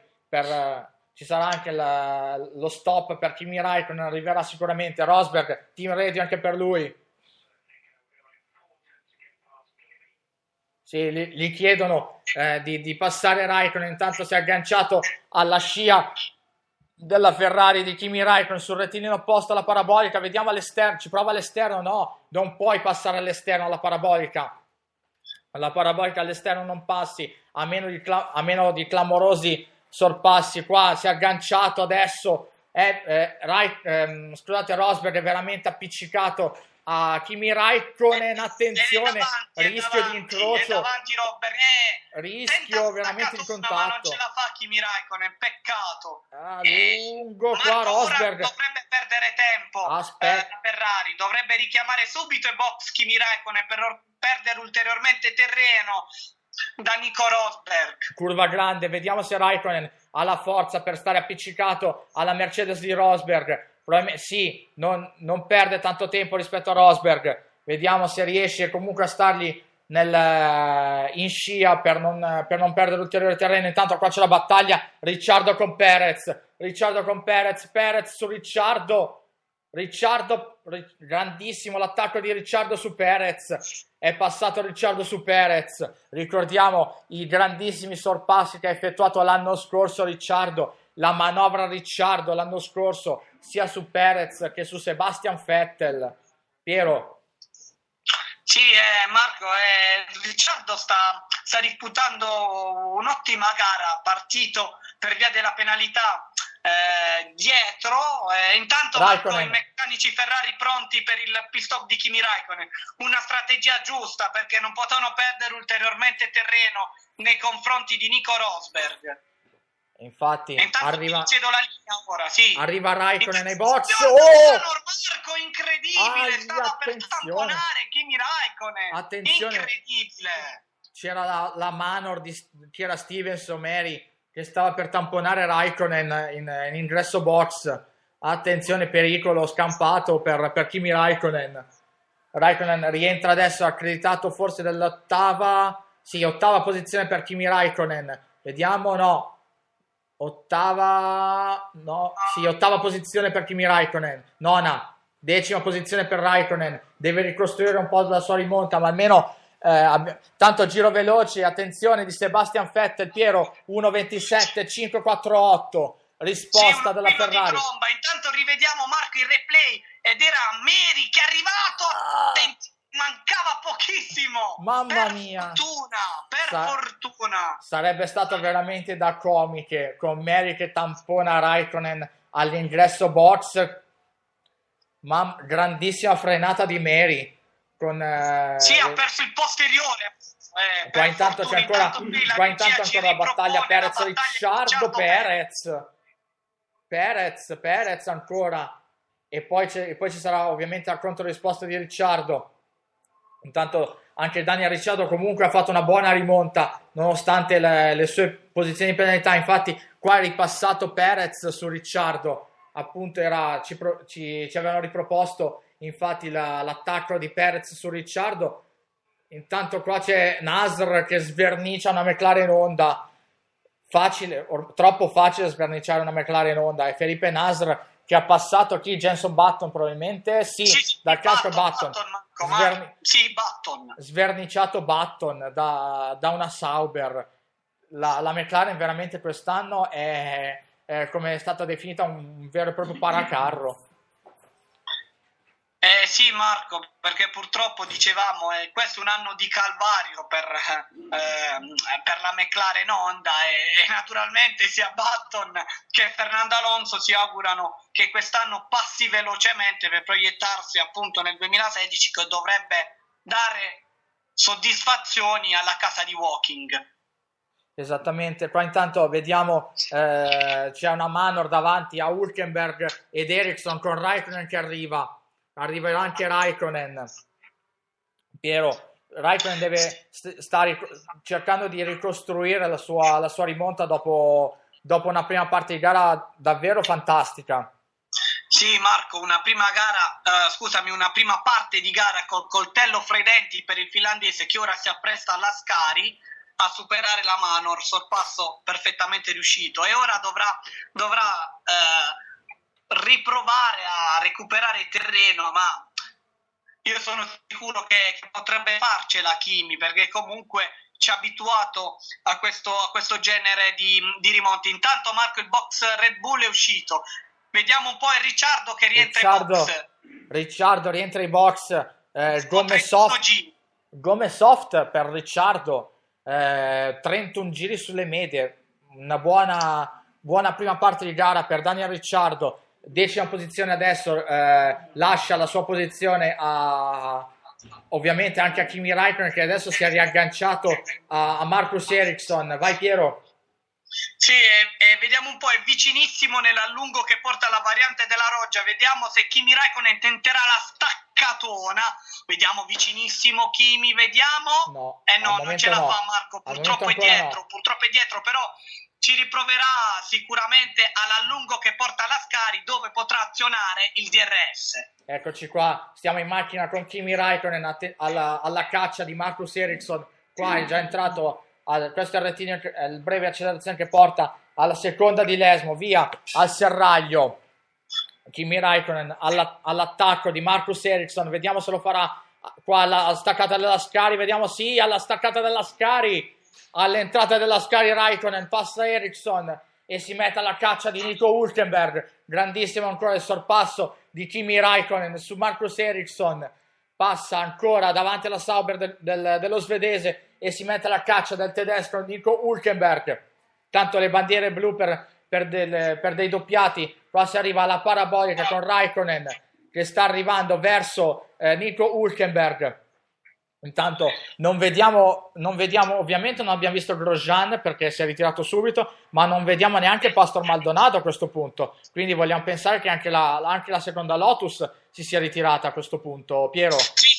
ci sarà anche lo stop per Kimi Raikkonen, arriverà sicuramente. Rosberg, team radio anche per lui. Sì, gli chiedono di passare Raikkonen, intanto si è agganciato alla scia della Ferrari di Kimi Raikkonen sul rettilineo opposto alla parabolica. Vediamo all'esterno, ci prova all'esterno, no, non puoi passare all'esterno alla parabolica. Alla parabolica all'esterno non passi, a meno di clamorosi sorpassi. Qua si è agganciato adesso, Rosberg è veramente appiccicato a Kimi Raikkonen, attenzione, davanti, rischio davanti, di incrocio, davanti Robert, rischio veramente di contatto, ma non ce la fa Kimi Raikkonen, peccato. Lungo qua Rosberg, dovrebbe perdere tempo. Ferrari dovrebbe richiamare subito i box Kimi Raikkonen per perdere ulteriormente terreno da Nico Rosberg. Curva grande, vediamo se Raikkonen ha la forza per stare appiccicato alla Mercedes di Rosberg. Sì, non perde tanto tempo rispetto a Rosberg. Vediamo se riesce comunque a stargli in scia per non perdere ulteriore terreno. Intanto qua c'è la battaglia Ricciardo con Perez, Perez su Ricciardo, grandissimo l'attacco di Ricciardo su Perez, è passato Ricciardo su Perez. Ricordiamo i grandissimi sorpassi che ha effettuato l'anno scorso Ricciardo, la manovra Ricciardo l'anno scorso sia su Perez che su Sebastian Vettel. Piero? Sì, Marco, Ricciardo sta disputando un'ottima gara, partito per via della penalità dietro, intanto Marco, i meccanici Ferrari pronti per il pit stop di Kimi Raikkonen, una strategia giusta perché non potevano perdere ulteriormente terreno nei confronti di Nico Rosberg. Infatti arriva Raikkonen nei box. Marco, incredibile, stava per tamponare Kimi Raikkonen, attenzione, incredibile, c'era la manor di Chiara Stevens O'Meri che stava per tamponare Raikkonen in ingresso box. Attenzione, pericolo scampato per Kimi Raikkonen. Raikkonen rientra adesso accreditato forse ottava posizione per Kimi Raikkonen, vediamo, no, ottava posizione per Kimi Raikkonen, nona, decima posizione per Raikkonen, deve ricostruire un po' la sua rimonta, ma almeno tanto giro veloce, attenzione di Sebastian Vettel, Piero, 1.27.548, risposta della Ferrari. Intanto rivediamo, Marco, il replay, ed era Meri che è arrivato, mancava pochissimo, mamma mia, per fortuna sarebbe stato veramente da comiche con Meri che tampona Raikkonen all'ingresso box, ma grandissima frenata di Meri. Ha perso il posteriore. Qua intanto c'è ancora la battaglia Perez-Ricciardo ancora, e poi ci sarà ovviamente la controrisposta di Ricciardo. Intanto anche Daniel Ricciardo comunque ha fatto una buona rimonta nonostante le sue posizioni di penalità. Infatti qua è ripassato Perez su Ricciardo, appunto ci avevano riproposto infatti l'attacco di Perez su Ricciardo. Intanto qua c'è Nasr che svernicia una McLaren Honda, troppo facile sverniciare una McLaren Honda, e Felipe Nasr che ha passato Jenson Button probabilmente, dal casco Button. Sverniciato Button da una Sauber. La McLaren veramente quest'anno è come è stata definita un vero e proprio paracarro. Sì, Marco, perché purtroppo dicevamo questo è un anno di calvario per la McLaren Honda, e naturalmente sia Button che Fernando Alonso si augurano che quest'anno passi velocemente per proiettarsi appunto nel 2016, che dovrebbe dare soddisfazioni alla casa di Woking. Esattamente, qua intanto vediamo c'è una manor davanti a Hülkenberg ed Ericsson con Raikkonen che arriva. Arriverà anche Raikkonen. Piero, Raikkonen deve stare cercando di ricostruire la sua rimonta dopo una prima parte di gara davvero fantastica. Sì, Marco, una prima parte di gara col coltello fra i denti per il finlandese, che ora si appresta alla Scari a superare la Manor, sorpasso perfettamente riuscito, e ora dovrà riprovare a recuperare terreno, ma io sono sicuro che potrebbe farcela Kimi, perché comunque ci ha abituato a questo genere di rimonti. Intanto, Marco, il box Red Bull è uscito, vediamo un po' il Ricciardo che rientra in box. Ricciardo rientra in box, gomme soft per Ricciardo, 31 giri sulle medie, una buona prima parte di gara per Daniel Ricciardo. Decima posizione adesso, lascia la sua posizione a, ovviamente anche a Kimi Raikkonen, che adesso si è riagganciato a Marcus Ericsson. Vai Piero. Sì, vediamo un po', è vicinissimo nell'allungo che porta alla variante della Roggia, vediamo se Kimi Raikkonen tenterà la staccatona, vediamo vicinissimo Kimi, vediamo, no, non ce la fa Marco, purtroppo è dietro, però ci riproverà sicuramente all'allungo che porta alla Scari, dove potrà azionare il DRS. Eccoci qua, stiamo in macchina con Kimi Raikkonen alla caccia di Marcus Ericsson, qua è già entrato. Questo è il rettilineo, il breve accelerazione che porta alla seconda millesimo, via al serraglio Kimi Raikkonen all'attacco di Marcus Ericsson, vediamo se lo farà qua alla staccata della Scari, vediamo, sì, alla staccata della Scari, all'entrata della Scari Raikkonen passa Ericsson e si mette alla caccia di Nico Hülkenberg, grandissimo ancora il sorpasso di Kimi Raikkonen su Marcus Ericsson, passa ancora davanti alla Sauber dello svedese e si mette alla caccia del tedesco Nico Hülkenberg. Tanto le bandiere blu per dei doppiati. Qua si arriva alla parabolica con Raikkonen che sta arrivando verso Nico Hülkenberg. Intanto non vediamo ovviamente, non abbiamo visto Grosjean perché si è ritirato subito, ma non vediamo neanche Pastor Maldonado a questo punto, quindi vogliamo pensare che anche la seconda Lotus si sia ritirata a questo punto. Piero? Sì,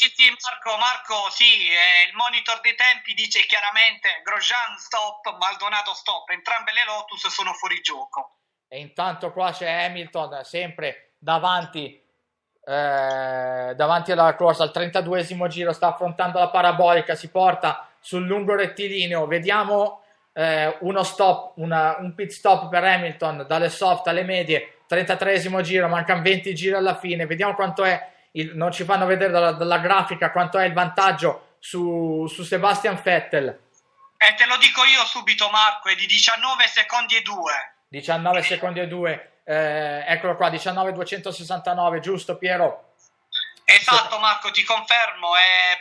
Marco, sì, il monitor dei tempi dice chiaramente Grosjean stop, Maldonado stop, entrambe le Lotus sono fuori gioco. E intanto qua c'è Hamilton sempre davanti alla corsa, al 32esimo giro sta affrontando la parabolica, si porta sul lungo rettilineo, vediamo un pit stop per Hamilton dalle soft alle medie, 33esimo giro, mancano 20 giri alla fine, vediamo quanto è, non ci fanno vedere dalla grafica quanto è il vantaggio su Sebastian Vettel, e te lo dico io subito Marco, è di 19 secondi e 2. Eccolo qua, 19.269, giusto Piero? Esatto Marco, ti confermo,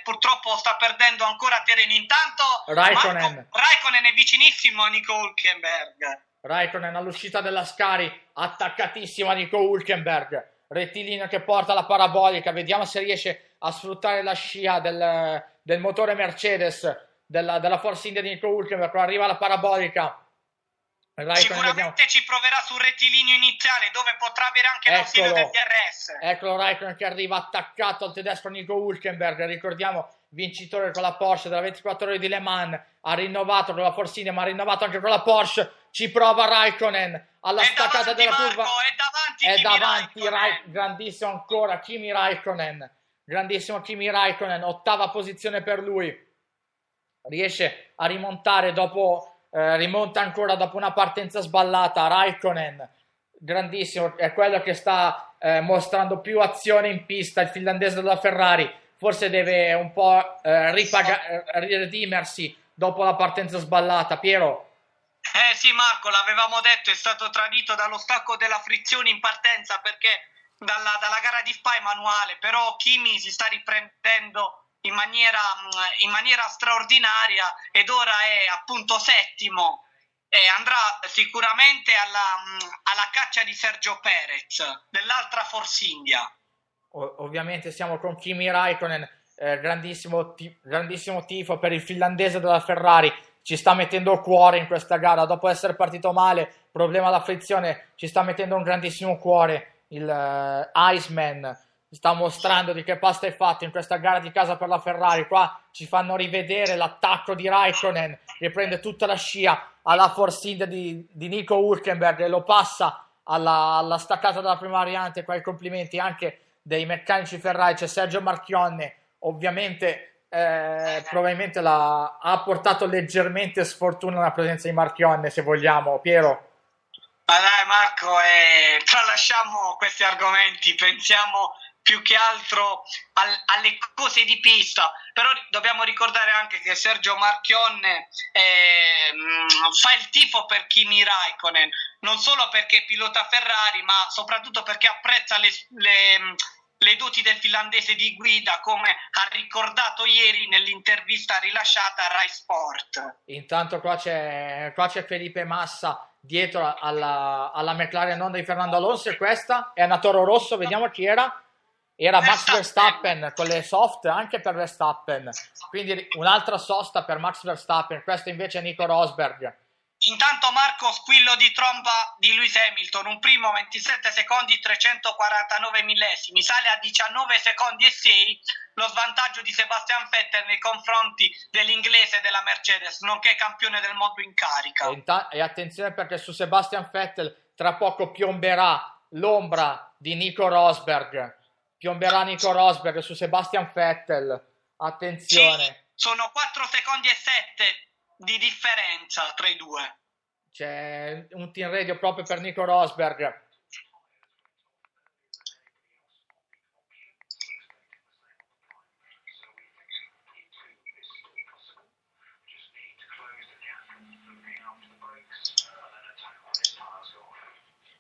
purtroppo sta perdendo ancora terreno. Intanto Raikkonen è vicinissimo a Nico Hülkenberg. Raikkonen all'uscita della Scari, attaccatissimo a Nico Hülkenberg, rettilineo che porta la parabolica, vediamo se riesce a sfruttare la scia del motore Mercedes della Force India di Nico Hülkenberg. Arriva la parabolica, sicuramente ci proverà sul rettilineo iniziale dove potrà avere anche l'ausilio del DRS. Eccolo Raikkonen che arriva attaccato al tedesco Nico Hülkenberg, ricordiamo vincitore con la Porsche della 24 ore di Le Mans, ha rinnovato con la Force India ma ha rinnovato anche con la Porsche, ci prova Raikkonen alla staccata della curva, è davanti Raikkonen. Grandissimo ancora Kimi Raikkonen, ottava posizione per lui, riesce a rimontare rimonta ancora dopo una partenza sballata. Raikkonen grandissimo, è quello che sta mostrando più azione in pista, il finlandese della Ferrari, forse deve un po' redimersi dopo la partenza sballata. Piero? Sì Marco, l'avevamo detto, è stato tradito dallo stacco della frizione in partenza perché dalla gara di Spa è manuale, però Kimi si sta riprendendo in maniera straordinaria ed ora è appunto settimo e andrà sicuramente alla caccia di Sergio Perez dell'altra Force India. Ovviamente siamo con Kimi Raikkonen, grandissimo tifo per il finlandese della Ferrari, ci sta mettendo cuore in questa gara, dopo essere partito male, problema alla frizione, ci sta mettendo un grandissimo cuore il Iceman, sta mostrando di che pasta è fatto in questa gara di casa per la Ferrari. Qua ci fanno rivedere l'attacco di Raikkonen che prende tutta la scia alla Force India di Nico Hülkenberg e lo passa alla staccata della prima variante. Qua i complimenti anche dei meccanici Ferrari, c'è Sergio Marchionne, ovviamente probabilmente ha portato leggermente sfortuna la presenza di Marchionne, se vogliamo. Piero? Ma dai Marco, tralasciamo questi argomenti, pensiamo più che altro alle cose di pista, però dobbiamo ricordare anche che Sergio Marchionne fa il tifo per Kimi Raikkonen, non solo perché pilota Ferrari ma soprattutto perché apprezza le, le doti del finlandese di guida, come ha ricordato ieri nell'intervista rilasciata a Rai Sport. Intanto qua c'è Felipe Massa dietro alla McLaren Honda di Fernando Alonso, e questa è una Toro Rosso, vediamo chi era. Era Max Verstappen, con le soft anche per Verstappen, quindi un'altra sosta per Max Verstappen. Questo invece è Nico Rosberg. Intanto, Marco, squillo di tromba di Lewis Hamilton, un primo 27 secondi 349 millesimi, sale a 19 secondi e 6 lo svantaggio di Sebastian Vettel nei confronti dell'inglese della Mercedes, nonché campione del mondo in carica. E attenzione, perché su Sebastian Vettel tra poco piomberà l'ombra di Nico Rosberg. Piomberà Nico Rosberg su Sebastian Vettel, attenzione. Sì, sono 4 secondi e 7 di differenza tra i due. C'è un team radio proprio per Nico Rosberg.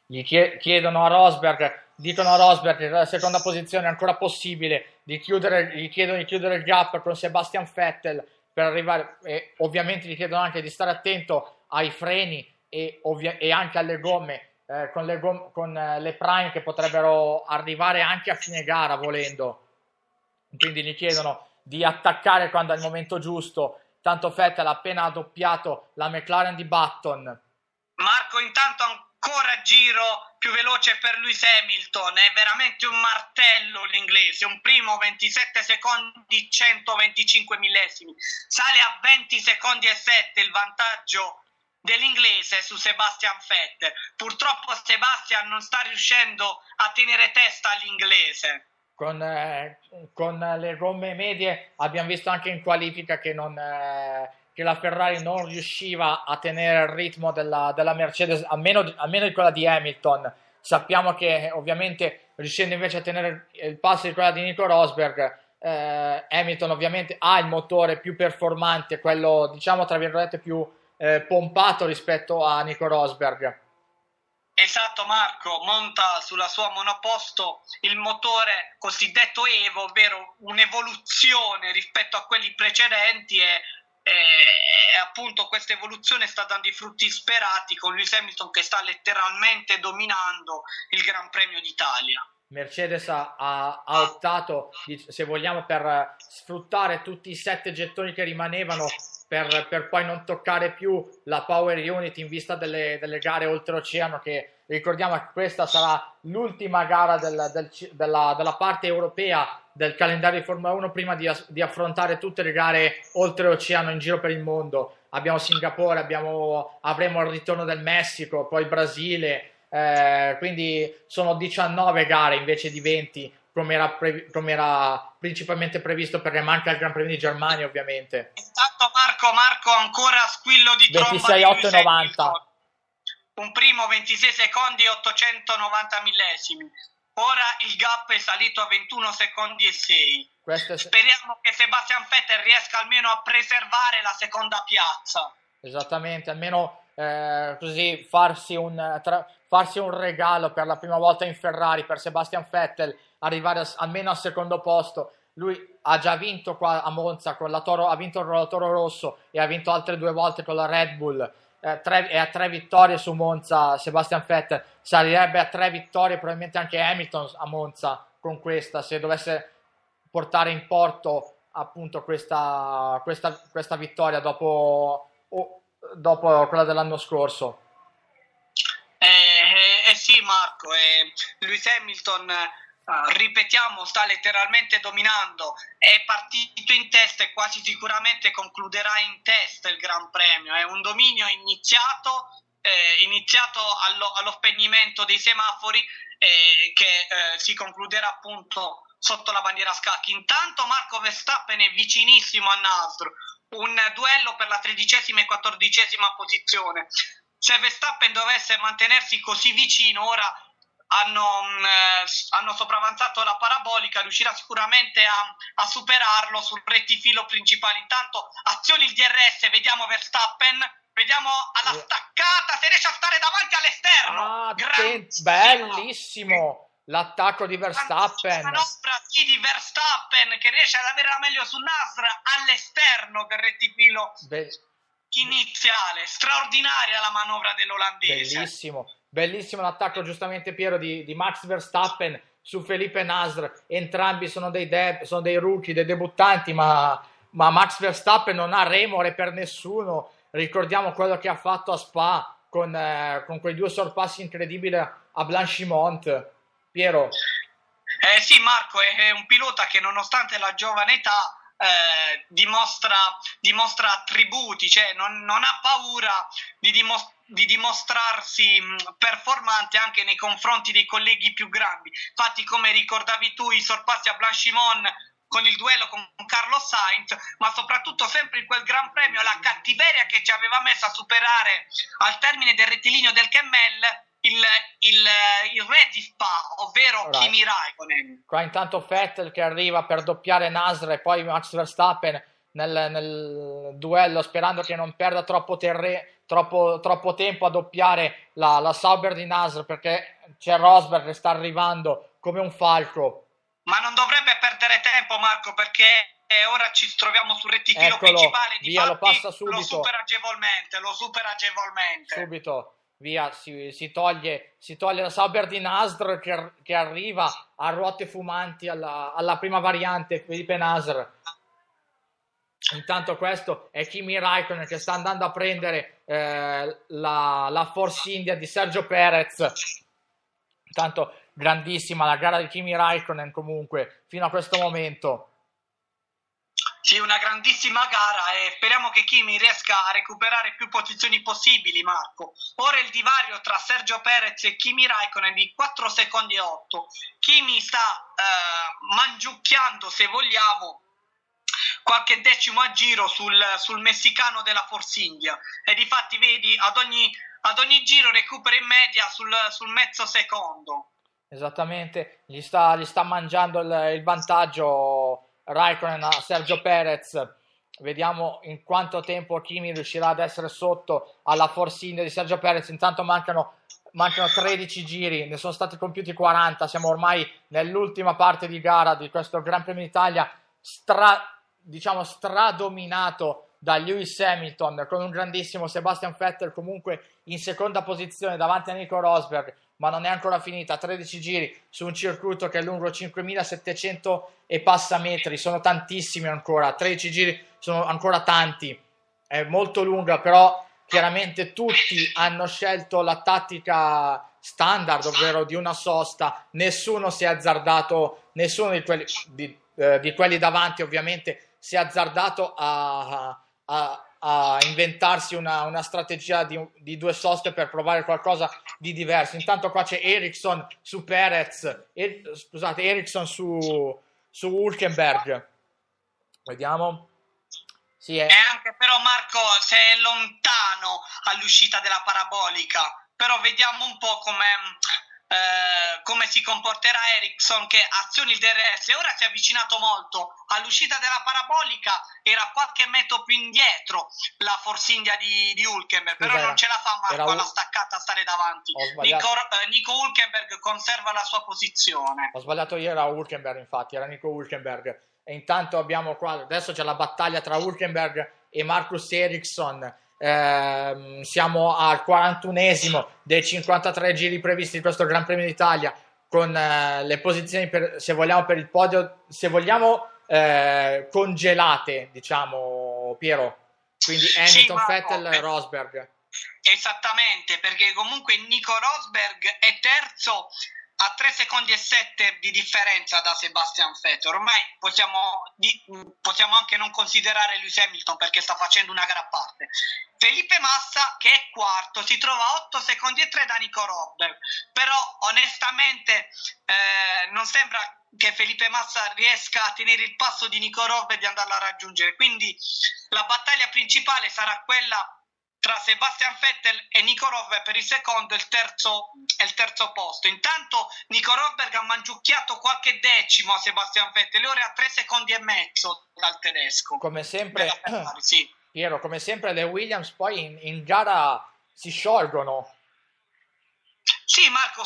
Gli chiedono a Rosberg, dicono a Rosberg, la seconda posizione è ancora possibile, gli chiedono di chiudere il gap con Sebastian Vettel per arrivare, e ovviamente gli chiedono anche di stare attento ai freni e anche alle gomme, con le prime che potrebbero arrivare anche a fine gara volendo. Quindi gli chiedono di attaccare quando è il momento giusto. Tanto Vettel ha appena doppiato la McLaren di Button. Marco, intanto ancora giro più veloce per Lewis Hamilton, è veramente un martello l'inglese, un primo 27 secondi 125 millesimi, sale a 20 secondi e 7 il vantaggio dell'inglese su Sebastian Vettel. Purtroppo Sebastian non sta riuscendo a tenere testa all'inglese. Con le gomme medie abbiamo visto anche in qualifica che la Ferrari non riusciva a tenere il ritmo della Mercedes, almeno di quella di Hamilton. Sappiamo che ovviamente, riuscendo invece a tenere il passo di quella di Nico Rosberg, Hamilton ovviamente ha il motore più performante, quello diciamo tra virgolette più pompato rispetto a Nico Rosberg. Esatto, Marco, monta sulla sua monoposto il motore cosiddetto Evo, ovvero un'evoluzione rispetto a quelli precedenti, e appunto questa evoluzione sta dando i frutti sperati con Lewis Hamilton che sta letteralmente dominando il Gran Premio d'Italia. Mercedes ha optato, se vogliamo, per sfruttare tutti i 7 gettoni che rimanevano per poi non toccare più la Power Unit in vista delle gare oltreoceano, che ricordiamo che questa sarà l'ultima gara della parte europea del calendario di Formula 1 prima di affrontare tutte le gare oltreoceano in giro per il mondo. Abbiamo Singapore, avremo il ritorno del Messico, poi il Brasile, quindi sono 19 gare invece di 20 come era principalmente previsto, perché manca il Gran Premio di Germania ovviamente. Intanto Marco ancora squillo di tromba di 26,890. Un primo 26 secondi e 890 millesimi. Ora il gap è salito a 21 secondi e 6. Speriamo che Sebastian Vettel riesca almeno a preservare la seconda piazza. Esattamente, almeno così farsi un regalo per la prima volta in Ferrari per Sebastian Vettel, arrivare almeno al secondo posto. Lui ha già vinto qua a Monza con la Toro, ha vinto con la Toro Rosso e ha vinto altre 2 volte con la Red Bull. E a 3 vittorie su Monza Sebastian Vettel, salirebbe a 3 vittorie probabilmente anche Hamilton a Monza con questa, se dovesse portare in porto appunto questa vittoria dopo quella dell'anno scorso. Sì, Marco, Lewis Hamilton, ripetiamo, sta letteralmente dominando, è partito in testa e quasi sicuramente concluderà in testa il Gran Premio. È un dominio iniziato allo spegnimento dei semafori, che si concluderà appunto sotto la bandiera a scacchi. Intanto Marco Verstappen è vicinissimo a Nasr, un duello per la 13ª e 14ª posizione. Se Verstappen dovesse mantenersi così vicino, ora hanno sopravanzato la parabolica, riuscirà sicuramente a superarlo sul rettifilo principale. Intanto azioni il DRS, vediamo Verstappen, vediamo alla staccata se riesce a stare davanti all'esterno. Bellissimo l'attacco di Verstappen, la nostra di Verstappen che riesce ad avere la meglio su Nasr all'esterno del rettifilo iniziale, straordinaria la manovra dell'olandese, bellissimo l'attacco giustamente Piero di Max Verstappen su Felipe Nasr, entrambi sono dei rookie, dei debuttanti, ma Max Verstappen non ha remore per nessuno, ricordiamo quello che ha fatto a Spa con quei due sorpassi incredibili a Blanchimont. Piero? Sì Marco, è un pilota che nonostante la giovane età dimostra attributi, cioè non ha paura di dimostrarsi performante anche nei confronti dei colleghi più grandi. Infatti, come ricordavi tu, i sorpassi a Blanchimont con il duello con Carlo Sainz, ma soprattutto sempre in quel Gran Premio la cattiveria che ci aveva messo a superare al termine del rettilineo del Kemmel il re di Spa, ovvero Kimi Raikkonen. Qua intanto Vettel che arriva per doppiare Nasr e poi Max Verstappen nel duello, sperando che non perda troppo tempo a doppiare la Sauber di Nasr, perché c'è Rosberg che sta arrivando come un falco. Ma non dovrebbe perdere tempo Marco, perché ora ci troviamo sul rettifilo principale di Fatti, lo passa subito. Lo supera agevolmente. Subito. Via, si toglie la Sauber di Nasr che arriva a ruote fumanti alla prima variante Felipe Nasr. Intanto questo è Kimi Raikkonen che sta andando a prendere la Force India di Sergio Perez. Intanto grandissima la gara di Kimi Raikkonen comunque fino a questo momento. Sì, una grandissima gara e speriamo che Kimi riesca a recuperare più posizioni possibili, Marco. Ora il divario tra Sergio Perez e Kimi Raikkonen è di 4 secondi e 8. Kimi sta mangiucchiando, se vogliamo, qualche decimo a giro sul messicano della Force India. E difatti vedi, ad ogni giro recupera in media sul mezzo secondo. Esattamente, gli sta mangiando il vantaggio Raikkonen a Sergio Perez. Vediamo in quanto tempo Kimi riuscirà ad essere sotto alla Force India di Sergio Perez. Intanto mancano 13 giri, ne sono stati compiuti 40, siamo ormai nell'ultima parte di gara di questo Gran Premio d'Italia stradominato da Lewis Hamilton, con un grandissimo Sebastian Vettel comunque in seconda posizione davanti a Nico Rosberg, ma non è ancora finita, 13 giri su un circuito che è lungo 5.700 e passa metri, sono tantissimi ancora, 13 giri sono ancora tanti, è molto lunga, però chiaramente tutti hanno scelto la tattica standard, ovvero di una sosta, nessuno si è azzardato, nessuno di quelli davanti ovviamente si è azzardato a inventarsi una strategia di due soste per provare qualcosa di diverso. Intanto qua c'è Ericsson su Perez, Ericsson su Hülkenberg. Vediamo. Sì, è anche però Marco se è lontano all'uscita della parabolica, però vediamo un po' come si comporterà Ericsson che azioni il DRS. Ora si è avvicinato molto all'uscita della parabolica, era qualche metro più indietro la Force India di Hülkenberg, però non ce la fa Marco alla staccata a stare davanti. Nico Hülkenberg conserva la sua posizione. Ho sbagliato io, era Hülkenberg, infatti era Nico Hülkenberg. E intanto abbiamo qua, adesso c'è la battaglia tra Hülkenberg e Marcus Ericsson. Siamo al 41esimo dei 53 giri previsti in questo Gran Premio d'Italia, con le posizioni per il podio, se vogliamo, congelate, diciamo, Piero. Quindi Hamilton, sì, Vettel, Rosberg. Esattamente, perché comunque Nico Rosberg è terzo a 3 secondi e 7 di differenza da Sebastian Vettel. Ormai possiamo anche non considerare Lewis Hamilton perché sta facendo una gara a parte. Felipe Massa, che è quarto, si trova a 8 secondi e 3 da Nico Rosberg, però onestamente non sembra che Felipe Massa riesca a tenere il passo di Nico Rosberg e andarla a raggiungere, quindi la battaglia principale sarà quella tra Sebastian Vettel e Nico Rosberg per il secondo e il terzo posto. Intanto Nico Rosberg ha mangiucchiato qualche decimo a Sebastian Vettel, ora è a 3 secondi e mezzo dal tedesco. Come sempre, Ferrari, sì. Piero, come sempre le Williams poi in gara si sciolgono. Sì Marco,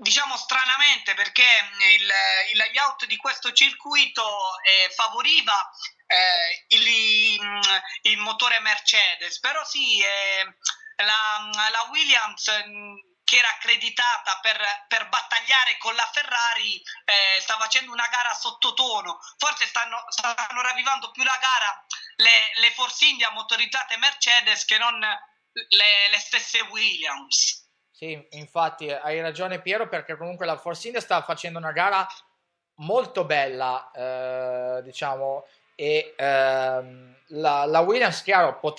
Diciamo stranamente, perché il layout di questo circuito favoriva il motore Mercedes, però sì, la Williams, che era accreditata per battagliare con la Ferrari, sta facendo una gara sottotono. Forse stanno ravvivando più la gara le Force India motorizzate Mercedes che non le stesse Williams. Sì, infatti hai ragione Piero, perché comunque la Force India sta facendo una gara molto bella, diciamo, e la Williams, chiaro, può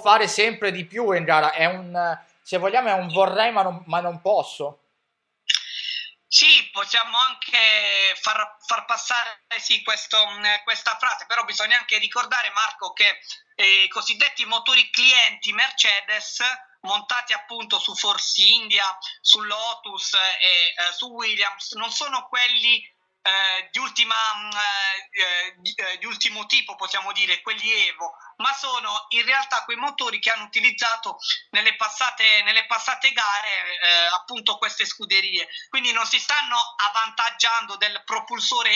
fare sempre di più in gara. È un, se vogliamo, è un vorrei ma non posso. Sì, possiamo anche far passare sì, questa frase, però bisogna anche ricordare, Marco, che i cosiddetti motori clienti Mercedes, montati appunto su Force India, su Lotus e su Williams, non sono quelli di ultimo tipo, possiamo dire, quelli Evo, ma sono in realtà quei motori che hanno utilizzato nelle passate gare appunto queste scuderie. Quindi non si stanno avvantaggiando del propulsore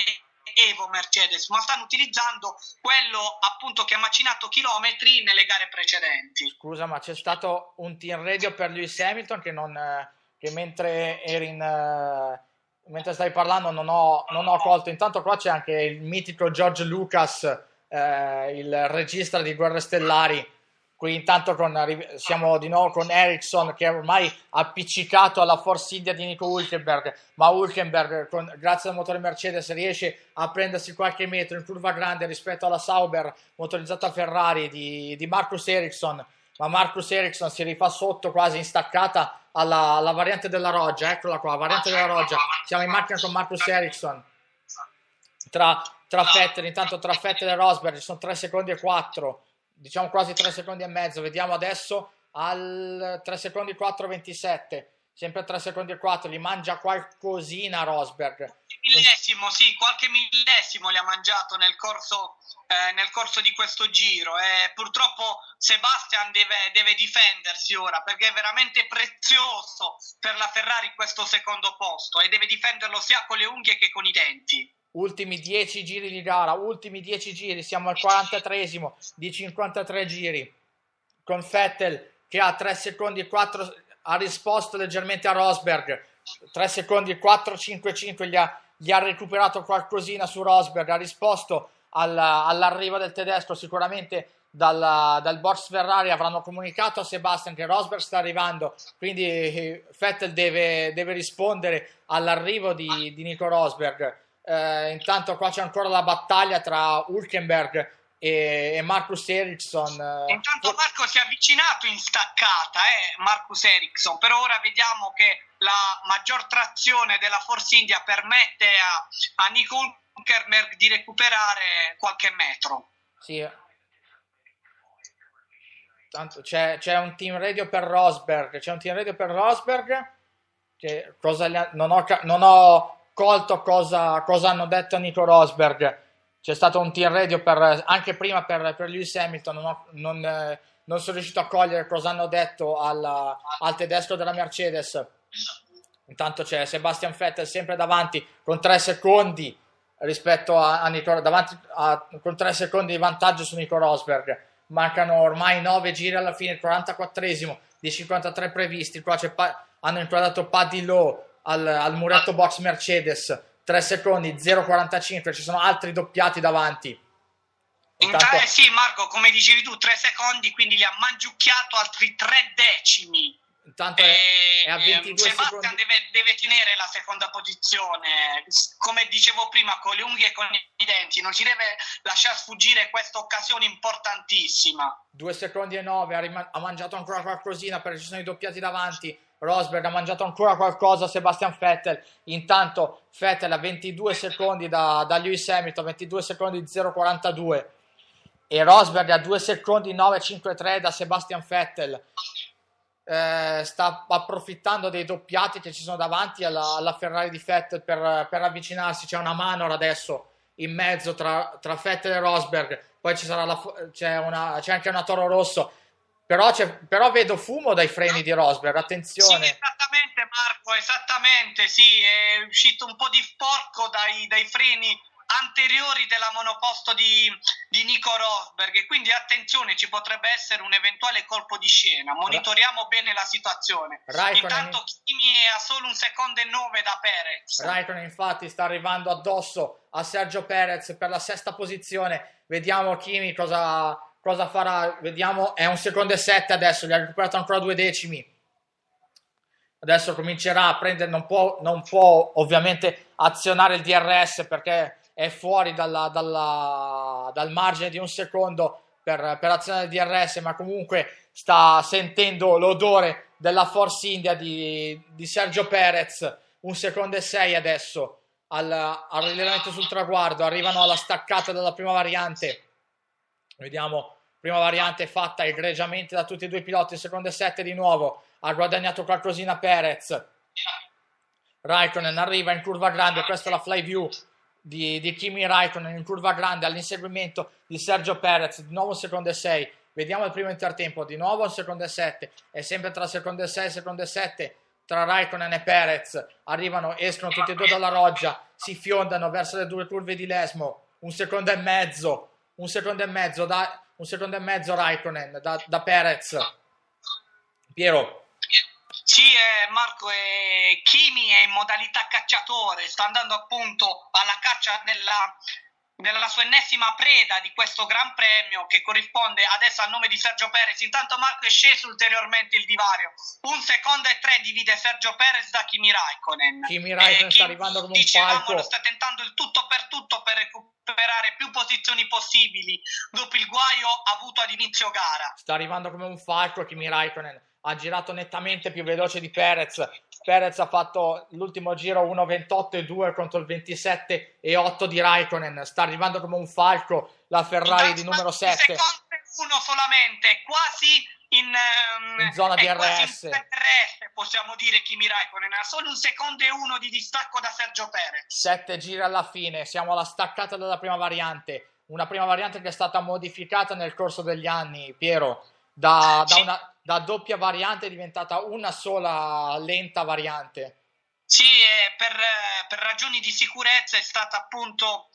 Evo Mercedes, ma stanno utilizzando quello appunto che ha macinato chilometri nelle gare precedenti. Scusa, ma c'è stato un team radio per Lewis Hamilton che mentre eri mentre stai parlando non ho colto. Intanto qua c'è anche il mitico George Lucas, il regista di Guerre Stellari. Qui intanto siamo di nuovo con Ericsson, che è ormai appiccicato alla Force India di Nico Hülkenberg, ma Hülkenberg grazie al motore Mercedes riesce a prendersi qualche metro in curva grande rispetto alla Sauber motorizzata Ferrari di Marcus Ericsson, ma Marcus Ericsson si rifà sotto quasi in staccata alla variante della Roggia. Eccola qua, variante della Roggia, siamo in macchina con Marcus Ericsson tra Vettel, intanto tra Vettel e Rosberg ci sono 3 secondi e 4, diciamo quasi 3 secondi e mezzo, vediamo adesso al 3 secondi 4 27, sempre 3 secondi e 4, gli mangia qualcosina Rosberg, millesimo, sì, qualche millesimo gli ha mangiato nel corso di questo giro, e purtroppo Sebastian deve difendersi ora, perché è veramente prezioso per la Ferrari questo secondo posto, e deve difenderlo sia con le unghie che con i denti. Ultimi 10 giri di gara, ultimi 10 giri, siamo al 43esimo di 53 giri, con Vettel che ha 3 secondi e 4, ha risposto leggermente a Rosberg, 3 secondi e 4, 5, 5, gli ha recuperato qualcosina su Rosberg, ha risposto all'arrivo del tedesco. Sicuramente dal box Ferrari avranno comunicato a Sebastian che Rosberg sta arrivando, quindi Vettel deve rispondere all'arrivo di Nico Rosberg. Intanto qua c'è ancora la battaglia tra Hülkenberg e Marcus Ericsson. Intanto Marco si è avvicinato in staccata, Marcus Ericsson, però ora vediamo che la maggior trazione della Force India permette a Nico Hülkenberg di recuperare qualche metro. Sì, tanto c'è un team radio per Rosberg, che cosa non ho colto cosa hanno detto a Nico Rosberg. C'è stato un team radio anche prima per Lewis Hamilton, non sono riuscito a cogliere cosa hanno detto al tedesco della Mercedes. Intanto c'è Sebastian Vettel sempre davanti con 3 secondi rispetto a Nico, con 3 secondi di vantaggio su Nico Rosberg. Mancano ormai 9 giri alla fine, il 44esimo di 53 previsti. Qua hanno inquadrato Paddy Lowe al muretto box Mercedes, 3 secondi 0,45, ci sono altri doppiati davanti. Intanto sì, Marco, come dicevi tu, 3 secondi, quindi li ha mangiucchiato altri 3 decimi. Intanto è a 22 Sebastian secondi. Deve tenere la seconda posizione, come dicevo prima, con le unghie e con i denti, non si deve lasciar sfuggire questa occasione importantissima. 2 secondi e 9, ha mangiato ancora qualcosina perché ci sono i doppiati davanti. Rosberg ha mangiato ancora qualcosa Sebastian Vettel. Intanto Vettel a 22 secondi da Lewis Hamilton, 22 secondi 0,42, e Rosberg a 2 secondi 9,53 da Sebastian Vettel. Sta approfittando dei doppiati che ci sono davanti alla Ferrari di Vettel per avvicinarsi. C'è una manovra adesso in mezzo tra Vettel e Rosberg, poi c'è anche una Toro Rosso. Però vedo fumo dai freni di Rosberg, attenzione. Sì, esattamente Marco, esattamente, sì, è uscito un po' di sporco dai freni anteriori della monoposto di Nico Rosberg, e quindi attenzione, ci potrebbe essere un eventuale colpo di scena. Monitoriamo bene la situazione. Intanto Kimi è a solo 1,9 secondi da Perez. Raikkonen infatti sta arrivando addosso a Sergio Perez per la 6ª posizione. Vediamo Kimi cosa farà. Vediamo, è 1,7 secondi adesso, gli ha recuperato ancora 2 decimi. Adesso comincerà a prendere, non può ovviamente azionare il DRS perché è fuori dal margine di 1 secondo per azionare il DRS, ma comunque sta sentendo l'odore della Force India di Sergio Perez. 1,6 secondi adesso al rilevamento sul traguardo, arrivano alla staccata dalla prima variante. Vediamo, prima variante fatta egregiamente da tutti e due i piloti, 1,7 secondi di nuovo, ha guadagnato qualcosina Perez. Raikkonen arriva in curva grande, questa è la fly view di Kimi Raikkonen in curva grande all'inseguimento di Sergio Perez, di nuovo 1,6 secondi. Vediamo il primo intertempo, di nuovo 1,7 secondi, è sempre tra 1,6 e 1,7 secondi tra Raikkonen e Perez. Arrivano, escono tutti e due dalla roggia, si fiondano verso le due curve di Lesmo. 1,5 secondi da Raikkonen da Perez. Piero. Sì, Marco, Kimi è in modalità cacciatore, sta andando appunto alla caccia nella sua ennesima preda di questo Gran Premio, che corrisponde adesso al nome di Sergio Perez. Intanto Marco, è sceso ulteriormente il divario, 1,3 secondi divide Sergio Perez da Kimi Raikkonen. Kimi Raikkonen sta arrivando come un falco, sta tentando il tutto per tutto per recuperare più posizioni possibili dopo il guaio avuto ad inizio gara. Sta arrivando come un falco Kimi Raikkonen, ha girato nettamente più veloce di Perez ha fatto l'ultimo giro 1,28,2 contro il 27,8 di Raikkonen. Sta arrivando come un falco la Ferrari di numero 7, uno solamente, quasi in zona di DRS, possiamo dire. Kimi Raikkonen ha solo 1,1 secondi di distacco da Sergio Perez. 7 giri alla fine, siamo alla staccata della prima variante, una prima variante che è stata modificata nel corso degli anni, Piero, da doppia variante è diventata una sola lenta variante. Sì, per ragioni di sicurezza è stata appunto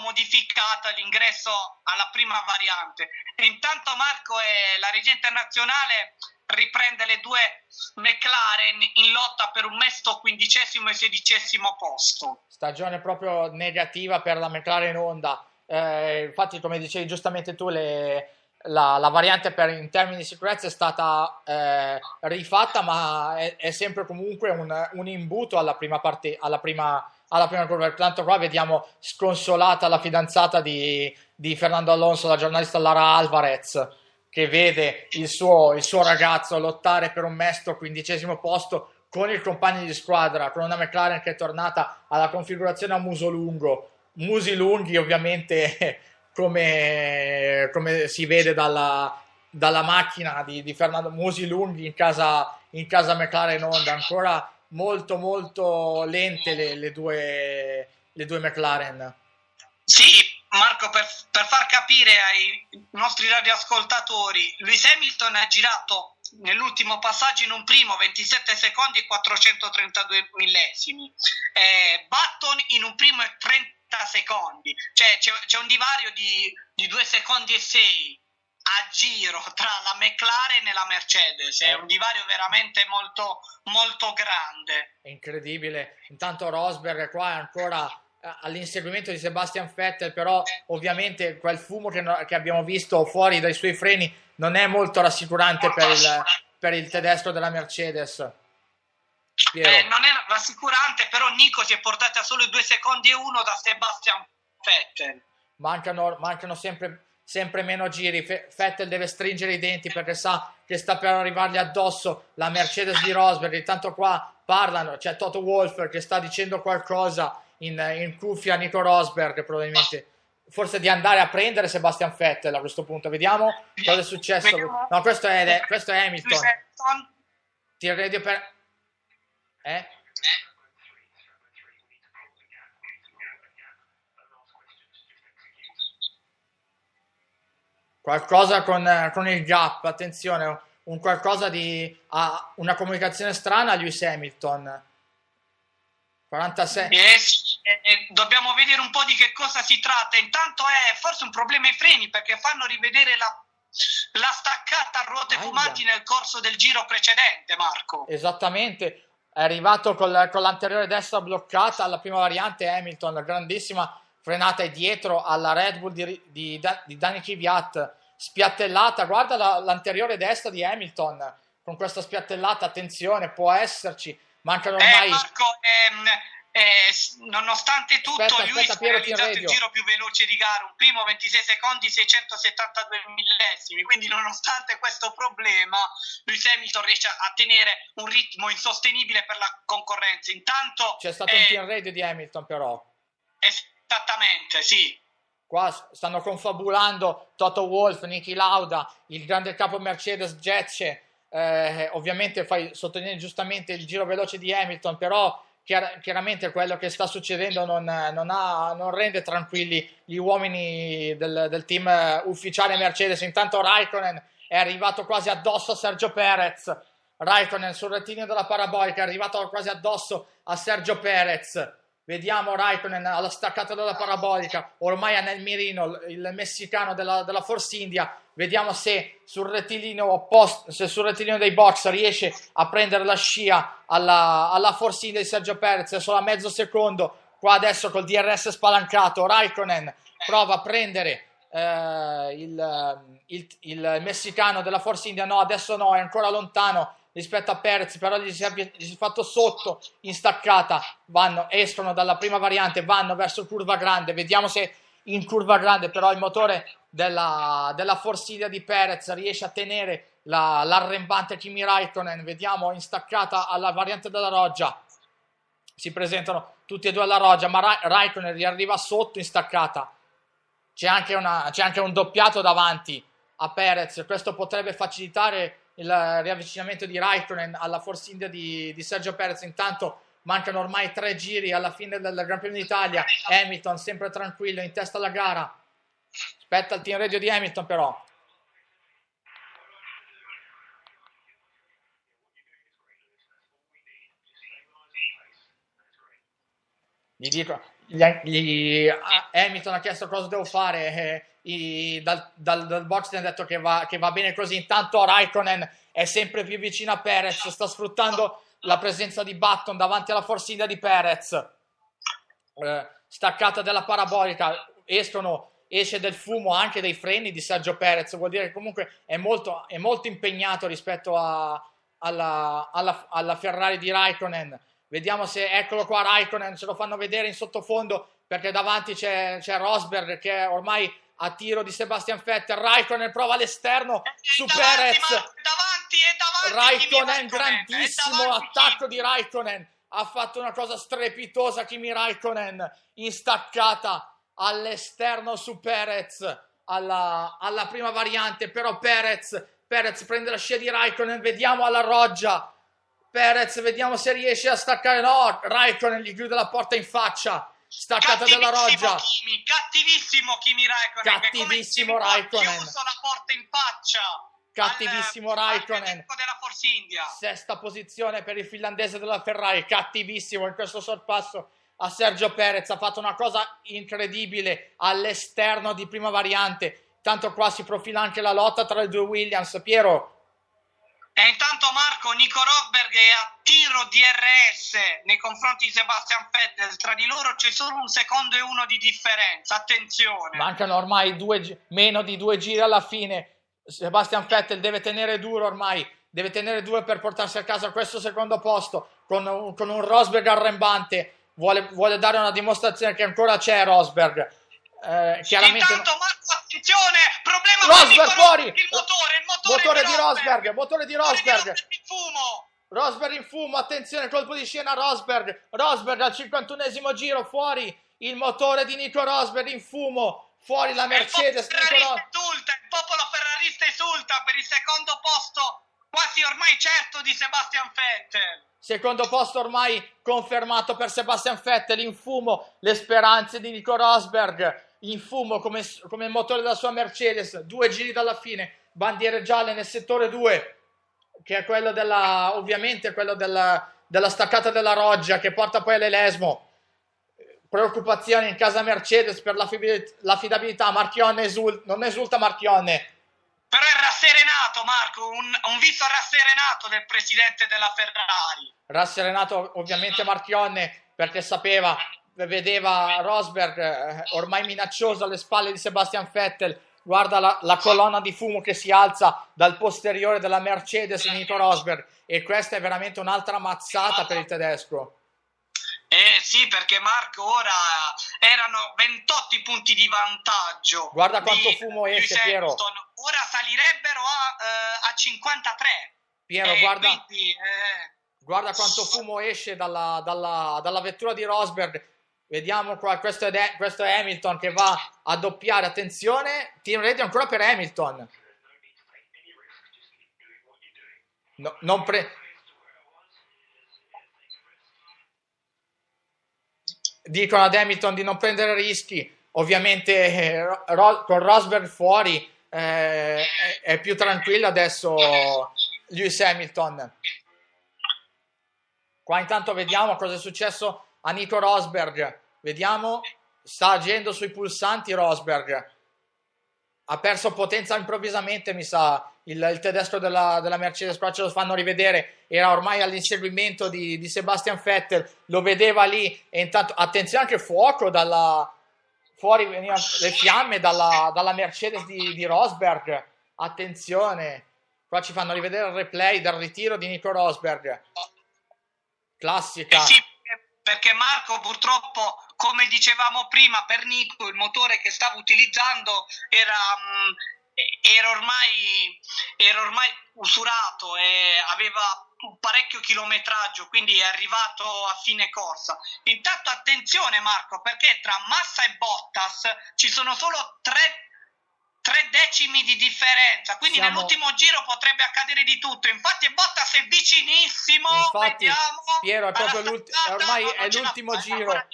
modificata l'ingresso alla prima variante. E intanto Marco, la regia internazionale riprende le due McLaren in lotta per un mesto 15° e 16° posto. Stagione proprio negativa per la McLaren Honda. Infatti, come dicevi giustamente tu, la variante in termini di sicurezza è stata rifatta, ma è sempre comunque un imbuto alla prima curva. Tanto qua vediamo sconsolata la fidanzata di Fernando Alonso, la giornalista Lara Alvarez, che vede il suo ragazzo lottare per un mesto 15° posto con il compagno di squadra, con una McLaren che è tornata alla configurazione a muso lungo, musi lunghi ovviamente come si vede dalla macchina di Fernando, musi lunghi in casa McLaren Honda. Ancora molto molto lente le due McLaren. Sì Marco, per far capire ai nostri radioascoltatori, Lewis Hamilton ha girato nell'ultimo passaggio in un primo 27 secondi e 432 millesimi, Button in un primo e 30 secondi, cioè c'è un divario di 2,6 secondi a giro tra la McLaren e la Mercedes. È un divario veramente molto molto grande, è incredibile. Intanto Rosberg qua è ancora all'inseguimento di Sebastian Vettel, però ovviamente quel fumo che abbiamo visto fuori dai suoi freni non è molto rassicurante per il tedesco della Mercedes. Non è rassicurante, però Nico si è portata a solo 2,1 secondi da Sebastian Vettel. Mancano sempre meno giri. Vettel deve stringere i denti perché sa che sta per arrivargli addosso la Mercedes di Rosberg. Intanto qua parlano, c'è Toto Wolff che sta dicendo qualcosa in cuffia a Nico Rosberg, probabilmente, forse di andare a prendere Sebastian Vettel a questo punto. Vediamo cosa è successo. No, questo è Hamilton. Ti credo per... Qualcosa con il gap, attenzione, un qualcosa di una comunicazione strana a Lewis Hamilton. 46. Dobbiamo vedere un po' di che cosa si tratta. Intanto è forse un problema ai freni, perché fanno rivedere la staccata a ruote fumanti nel corso del giro precedente, Marco. Esattamente, è arrivato con l'anteriore destra bloccata alla prima variante Hamilton, la grandissima frenata dietro alla Red Bull di Daniil Kvyat, spiattellata, guarda l'anteriore destra di Hamilton con questa spiattellata, attenzione, può esserci, mancano ormai... Marco, nonostante tutto, lui ha realizzato il giro più veloce di gara, un primo 26 secondi 672 millesimi, quindi nonostante questo problema Lewis Hamilton riesce a tenere un ritmo insostenibile per la concorrenza. Intanto c'è stato un team radio di Hamilton, però esattamente, sì, qua stanno confabulando Toto Wolff, Niki Lauda, il grande capo Mercedes Gece, ovviamente sottolinea giustamente il giro veloce di Hamilton, però chiaramente quello che sta succedendo non rende tranquilli gli uomini del team ufficiale Mercedes. Intanto Raikkonen è arrivato quasi addosso a Sergio Perez. Raikkonen sul rettilineo della parabolica è arrivato quasi addosso a Sergio Perez. Vediamo Raikkonen alla staccata della parabolica, ormai è nel mirino il messicano della Force India. Vediamo se sul rettilineo opposto, se sul rettilineo dei box riesce a prendere la scia alla Force India di Sergio Perez, è solo a mezzo secondo. Qua adesso col DRS spalancato Raikkonen prova a prendere il messicano della Force India, no, adesso no, è ancora lontano rispetto a Perez, però gli si è fatto sotto in staccata. Escono dalla prima variante, vanno verso curva grande, vediamo se in curva grande però il motore della Force India di Perez riesce a tenere l'arrembante Kimi Raikkonen. Vediamo in staccata alla variante della Roggia, si presentano tutti e due alla Roggia, ma Raikkonen riarriva sotto in staccata. C'è anche un doppiato davanti a Perez, questo potrebbe facilitare il riavvicinamento di Raikkonen alla Force India di Sergio Perez. Intanto mancano ormai 3 giri alla fine del Gran Premio d'Italia. Hamilton sempre tranquillo, in testa alla gara, aspetta il team radio di Hamilton, però gli dico, Hamilton ha chiesto cosa devo fare, dal box mi ha detto che va bene così. Intanto Raikkonen è sempre più vicino a Perez, sta sfruttando la presenza di Button davanti alla Force India di Perez. Staccata della parabolica, esce del fumo anche dei freni di Sergio Perez, vuol dire che comunque è molto impegnato rispetto alla Ferrari di Raikkonen. Vediamo se, eccolo qua Raikkonen, ce lo fanno vedere in sottofondo perché davanti c'è Rosberg che è ormai a tiro di Sebastian Vettel. Raikkonen prova all'esterno su Perez, davanti Raikkonen, grandissimo attacco di Raikkonen, ha fatto una cosa strepitosa Kimi Raikkonen in staccata all'esterno su Perez alla prima variante, però Perez prende la scia di Raikkonen, vediamo alla Roggia Perez, vediamo se riesce a staccare. No, Raikkonen gli chiude la porta in faccia. Staccata della Roggia. Cattivissimo Kimi Raikkonen. Cattivissimo Raikkonen. Chiuso la porta in faccia. Cattivissimo Raikkonen. Della Force India. Sesta posizione per il finlandese della Ferrari. Cattivissimo in questo sorpasso a Sergio Perez. Ha fatto una cosa incredibile all'esterno di prima variante. Tanto qua si profila anche la lotta tra le due Williams. Piero. E intanto Marco, Nico Rosberg è a tiro DRS nei confronti di Sebastian Vettel, tra di loro c'è solo 1 secondo e 1 di differenza, attenzione. Mancano ormai meno di 2 giri alla fine, Sebastian Vettel deve tenere duro ormai, deve tenere duro per portarsi a casa questo secondo posto, con un Rosberg arrembante, vuole dare una dimostrazione che ancora c'è Rosberg. Chiaramente... Intanto Marco, attenzione, problema Rosberg fuori, il motore di Rosberg, motore di Rosberg in fumo, attenzione, colpo di scena Rosberg al 51esimo giro, fuori il motore di Nico Rosberg in fumo, fuori la Mercedes. Il popolo ferrarista esulta per il secondo posto quasi ormai certo di Sebastian Vettel. Secondo posto ormai confermato per Sebastian Vettel, in fumo le speranze di Nico Rosberg. in fumo come motore della sua Mercedes, 2 giri dalla fine, bandiere gialle nel settore 2, che è quello della, ovviamente quello della staccata della roggia che porta poi all'elesmo. Preoccupazioni in casa Mercedes per l'affidabilità. Marchionne non esulta Marchionne. Però è rasserenato, Marco, un viso rasserenato del presidente della Ferrari. Rasserenato ovviamente Marchionne, perché sapeva, vedeva Rosberg ormai minaccioso alle spalle di Sebastian Vettel. Guarda la colonna di fumo che si alza dal posteriore della Mercedes Nico Rosberg, e questa è veramente un'altra mazzata per il tedesco. Sì, perché Marco ora erano 28 punti di vantaggio. Guarda quanto fumo esce, Piero. Ora salirebbero a 53. Piero, guarda, quindi, guarda quanto fumo esce dalla vettura di Rosberg. Vediamo qua, questo è Hamilton che va a doppiare. Attenzione, team radio ancora per Hamilton. No, non pre... Dicono ad Hamilton di non prendere rischi. Ovviamente con Rosberg fuori è più tranquillo adesso Lewis Hamilton. Qua intanto vediamo cosa è successo a Nico Rosberg. Vediamo, sta agendo sui pulsanti Rosberg. Ha perso potenza improvvisamente, mi sa, il tedesco della Mercedes. Qua ce lo fanno rivedere, era ormai all'inseguimento di Sebastian Vettel, lo vedeva lì, e intanto attenzione anche fuoco fuori venivano le fiamme dalla Mercedes di Rosberg. Attenzione, qua ci fanno rivedere il replay del ritiro di Nico Rosberg. Classica. Sì, perché Marco, purtroppo, come dicevamo prima, per Nico il motore che stava utilizzando era ormai usurato e aveva un parecchio chilometraggio, quindi è arrivato a fine corsa. Intanto attenzione, Marco, perché tra Massa e Bottas ci sono solo 3 decimi di differenza, quindi nell'ultimo giro potrebbe accadere di tutto. Infatti Bottas è vicinissimo. Infatti, vediamo, Piero, è proprio ormai è l'ultimo giro.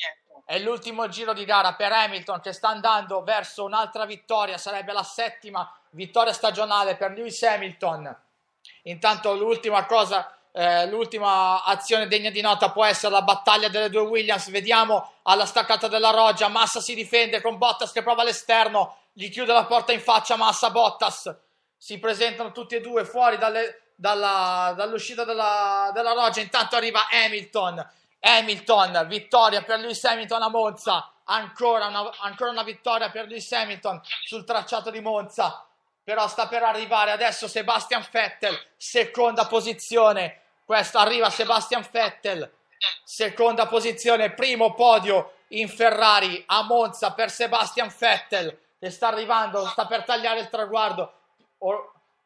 È l'ultimo giro di gara per Hamilton, che sta andando verso un'altra vittoria, sarebbe la 7ª vittoria stagionale per Lewis Hamilton. Intanto l'ultima azione degna di nota può essere la battaglia delle due Williams. Vediamo alla staccata della roggia, Massa si difende con Bottas che prova all'esterno, gli chiude la porta in faccia Massa. Bottas si presentano tutti e due fuori dall'uscita della roggia. Intanto arriva Hamilton, vittoria per Lewis Hamilton a Monza, ancora una vittoria per Lewis Hamilton sul tracciato di Monza. Però sta per arrivare adesso Sebastian Vettel, seconda posizione. Questo arriva Sebastian Vettel, seconda posizione, primo podio in Ferrari a Monza per Sebastian Vettel, che sta arrivando, sta per tagliare il traguardo.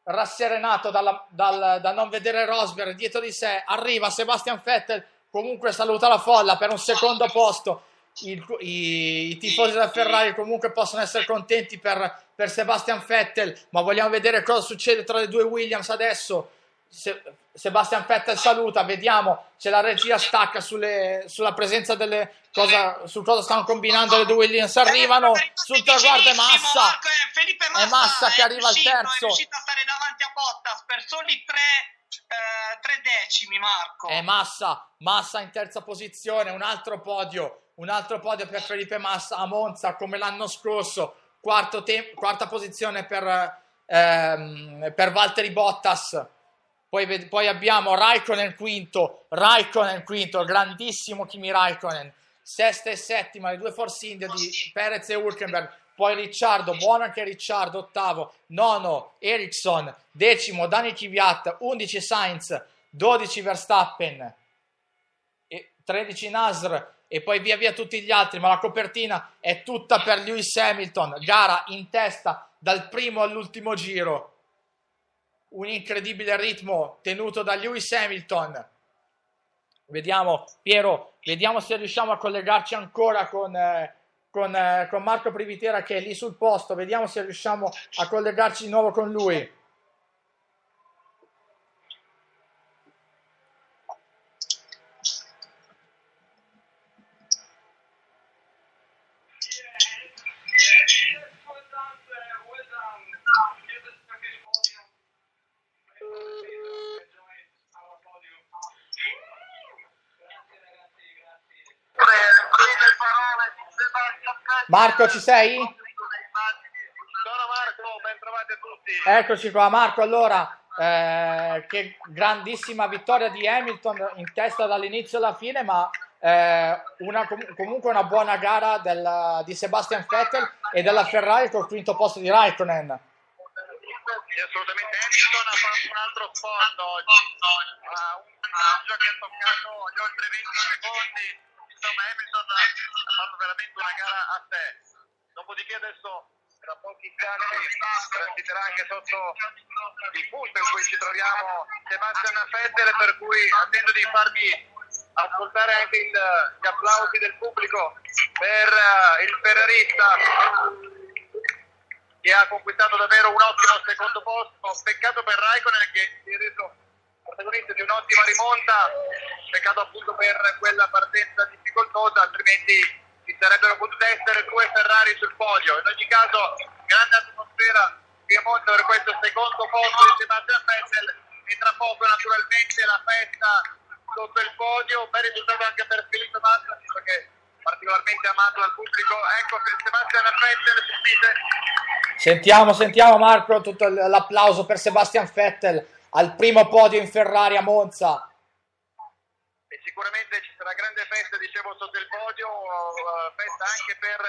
Rasserenato da non vedere Rosberg dietro di sé, arriva Sebastian Vettel. Comunque saluta la folla per un secondo posto. I tifosi della Ferrari comunque possono essere contenti per Sebastian Vettel, ma vogliamo vedere cosa succede tra le due Williams adesso. Sebastian Vettel saluta, vediamo se la regia stacca sulla presenza su cosa stanno combinando le due Williams. Arrivano sul traguardo, è Massa che arriva al terzo. È riuscito a stare davanti a Bottas per soli 3 decimi, Marco. È Massa in terza posizione, un altro podio per Felipe Massa a Monza come l'anno scorso. Quarta posizione per Valtteri Bottas. Poi abbiamo Raikkonen quinto, grandissimo Kimi Raikkonen. Sesta e settima le due Force India di Perez e Hülkenberg. Poi Ricciardo, buono anche Ricciardo, ottavo. Nono Ericsson, decimo Daniil Kvyat, 11 Sainz, 12 Verstappen, 13 Nasr, e poi via via tutti gli altri, ma la copertina è tutta per Lewis Hamilton. Gara in testa dal primo all'ultimo giro, un incredibile ritmo tenuto da Lewis Hamilton. Vediamo, Piero, se riusciamo a collegarci ancora con Marco Privitera, che è lì sul posto. Vediamo se riusciamo a collegarci di nuovo con lui. Marco, ci sei? Sono Marco, ben trovati a tutti. Eccoci qua, Marco. Allora, che grandissima vittoria di Hamilton, in testa dall'inizio alla fine, ma comunque una buona gara di Sebastian Vettel e della Ferrari col quinto posto di Raikkonen. Assolutamente, Hamilton ha fatto un altro sforzo oggi, un passaggio che ha toccato gli oltre 20 secondi, insomma Hamilton ha fatto veramente una gara a sé. Dopodiché adesso tra pochi istanti transiterà anche sotto il punto in cui ci troviamo Sebastian Vettel, per cui attendo di farvi ascoltare anche gli applausi del pubblico per il ferrarista, che ha conquistato davvero un ottimo secondo posto. Peccato per Raikkonen, che si è reso protagonista di un'ottima rimonta, peccato appunto per quella partenza difficoltosa, altrimenti ci sarebbero potute essere due Ferrari sul podio. In ogni caso, grande atmosfera qui a Monza per questo secondo posto di Sebastian Vettel, e tra poco naturalmente la festa sotto il podio. Ben risultato anche per Felipe Massa, perché particolarmente amato dal pubblico. Ecco, Sebastian Vettel si dice. Sentiamo Marco tutto l'applauso per Sebastian Vettel al primo podio in Ferrari a Monza. E sicuramente ci sarà grande festa, dicevo, sotto il podio, festa anche per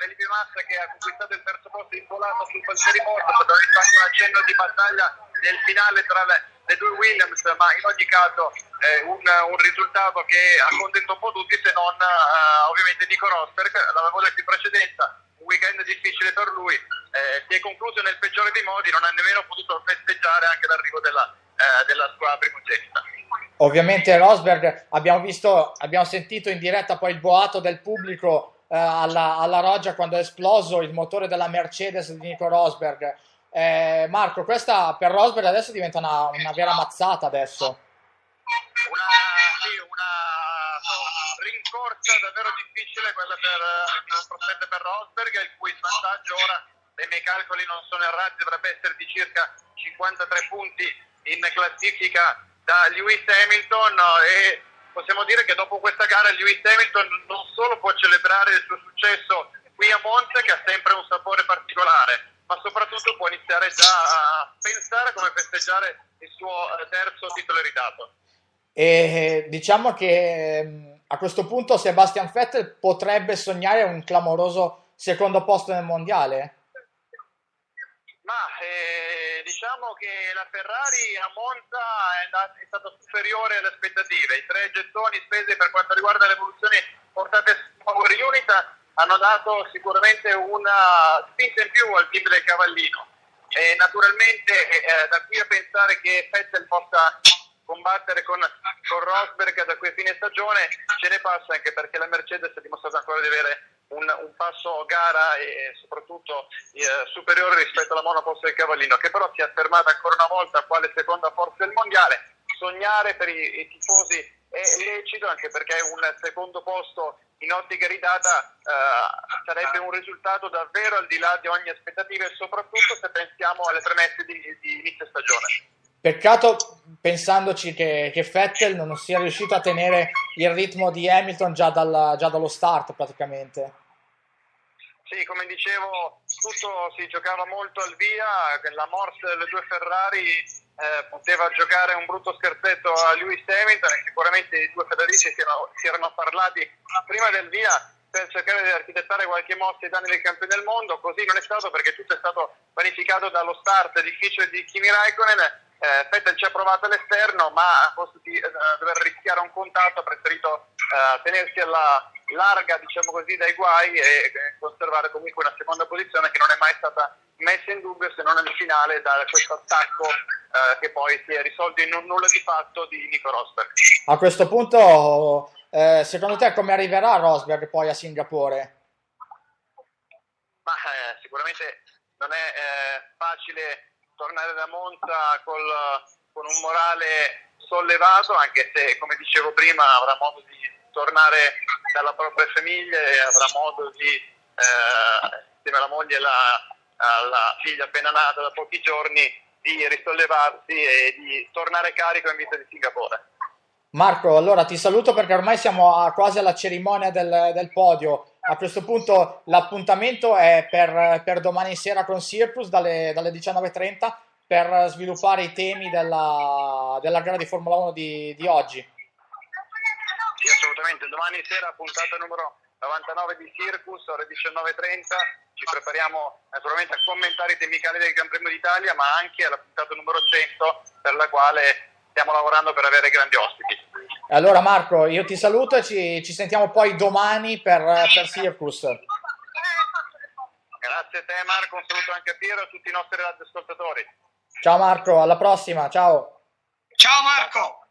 Felipe Massa, che ha conquistato il terzo posto in volata sul Valtteri Bottas, ha fatto un accenno di battaglia nel finale tra le due Williams, ma in ogni caso un risultato che ha contento un po' tutti, se non ovviamente Nico Rosberg, l'avevo detto in precedenza. Un weekend difficile per lui, si è concluso nel peggiore dei modi, non ha nemmeno potuto festeggiare anche l'arrivo della sua primogenita. Ovviamente Rosberg, abbiamo sentito in diretta poi il boato del pubblico alla Roggia quando è esploso il motore della Mercedes di Nico Rosberg. Marco, questa per Rosberg adesso diventa una vera mazzata adesso. Una rincorsa davvero difficile quella per Rosberg, il cui svantaggio ora, se i miei calcoli non sono errati, dovrebbe essere di circa 53 punti in classifica da Lewis Hamilton, e possiamo dire che dopo questa gara Lewis Hamilton non solo può celebrare il suo successo qui a Monza, che ha sempre un sapore particolare, ma soprattutto può iniziare già a pensare a come festeggiare il suo terzo titolo ereditato. E diciamo che a questo punto Sebastian Vettel potrebbe sognare un clamoroso secondo posto nel mondiale? Ma diciamo che la Ferrari a Monza è stata superiore alle aspettative. I tre gettoni spesi per quanto riguarda le evoluzioni portate a Power Unit hanno dato sicuramente una spinta in più al team del Cavallino, e naturalmente da qui a pensare che Vettel possa combattere con Rosberg da qui a fine stagione ce ne passa, anche perché la Mercedes ha dimostrato ancora di avere un passo gara e soprattutto superiore rispetto alla monoposto del Cavallino, che però si è affermata ancora una volta quale seconda forza del mondiale. Sognare per i tifosi è lecito, anche perché un secondo posto in ottica ridata sarebbe un risultato davvero al di là di ogni aspettativa, e soprattutto se pensiamo alle premesse di inizio stagione. Peccato, pensandoci, che Vettel non sia riuscito a tenere il ritmo di Hamilton già dallo start praticamente. Sì, come dicevo, tutto si giocava molto al via, la morsa delle due Ferrari poteva giocare un brutto scherzetto a Lewis Hamilton, e sicuramente i due ferraristi si erano parlati prima del via per cercare di architettare qualche mossa ai danni del campione del mondo. Così non è stato, perché tutto è stato panificato dallo start difficile di Kimi Raikkonen. Vettel ci ha provato all'esterno, ma a posto di dover rischiare un contatto ha preferito tenersi alla larga, diciamo così, dai guai, e conservare comunque una seconda posizione che non è mai stata messa in dubbio, se non nel finale, da questo attacco che poi si è risolto in un nulla di fatto di Nico Rosberg. A questo punto secondo te come arriverà Rosberg poi a Singapore? Ma sicuramente non è facile tornare da Monza con un morale sollevato, anche se, come dicevo prima, avrà modo di tornare dalla propria famiglia e avrà modo di, insieme alla moglie e alla figlia appena nata da pochi giorni, di risollevarsi e di tornare carico in vita di Singapore. Marco, allora ti saluto perché ormai siamo quasi alla cerimonia del podio. A questo punto l'appuntamento è per domani sera con Sirpus dalle 19:30 per sviluppare i temi della gara di Formula 1 di oggi. Sì, assolutamente, domani sera puntata numero 99 di Circus, ore 19:30, ci prepariamo naturalmente a commentare i temi caldi del Gran Premio d'Italia, ma anche alla puntata numero 100 per la quale stiamo lavorando per avere grandi ospiti. Allora Marco, io ti saluto e ci sentiamo poi domani per Circus. Grazie a te Marco, un saluto anche a Piero e a tutti i nostri radioascoltatori. Ciao Marco, alla prossima, ciao. Ciao Marco.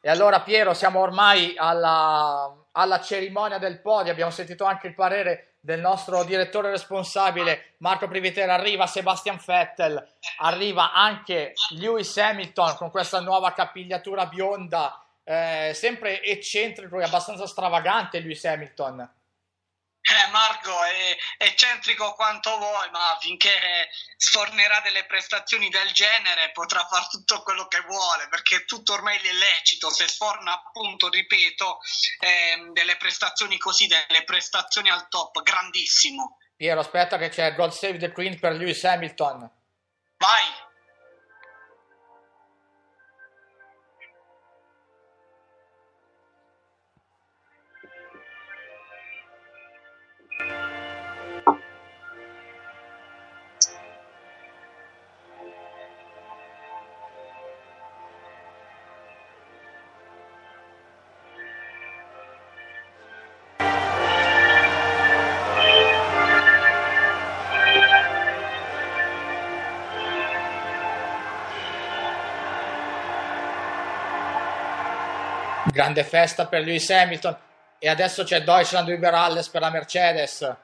E allora Piero, siamo ormai alla cerimonia del podio, abbiamo sentito anche il parere del nostro direttore responsabile Marco Privitera. Arriva Sebastian Vettel, arriva anche Lewis Hamilton con questa nuova capigliatura bionda, sempre eccentrico e abbastanza stravagante Lewis Hamilton. Marco, è eccentrico quanto vuoi, ma finché sfornerà delle prestazioni del genere potrà fare tutto quello che vuole, perché tutto ormai è lecito se sforna, appunto, ripeto, delle prestazioni così, delle prestazioni al top, grandissimo. Piero, aspetta che c'è God Save the Queen per Lewis Hamilton. Vai! Grande festa per Lewis Hamilton, e adesso c'è Deutschland über alles per la Mercedes.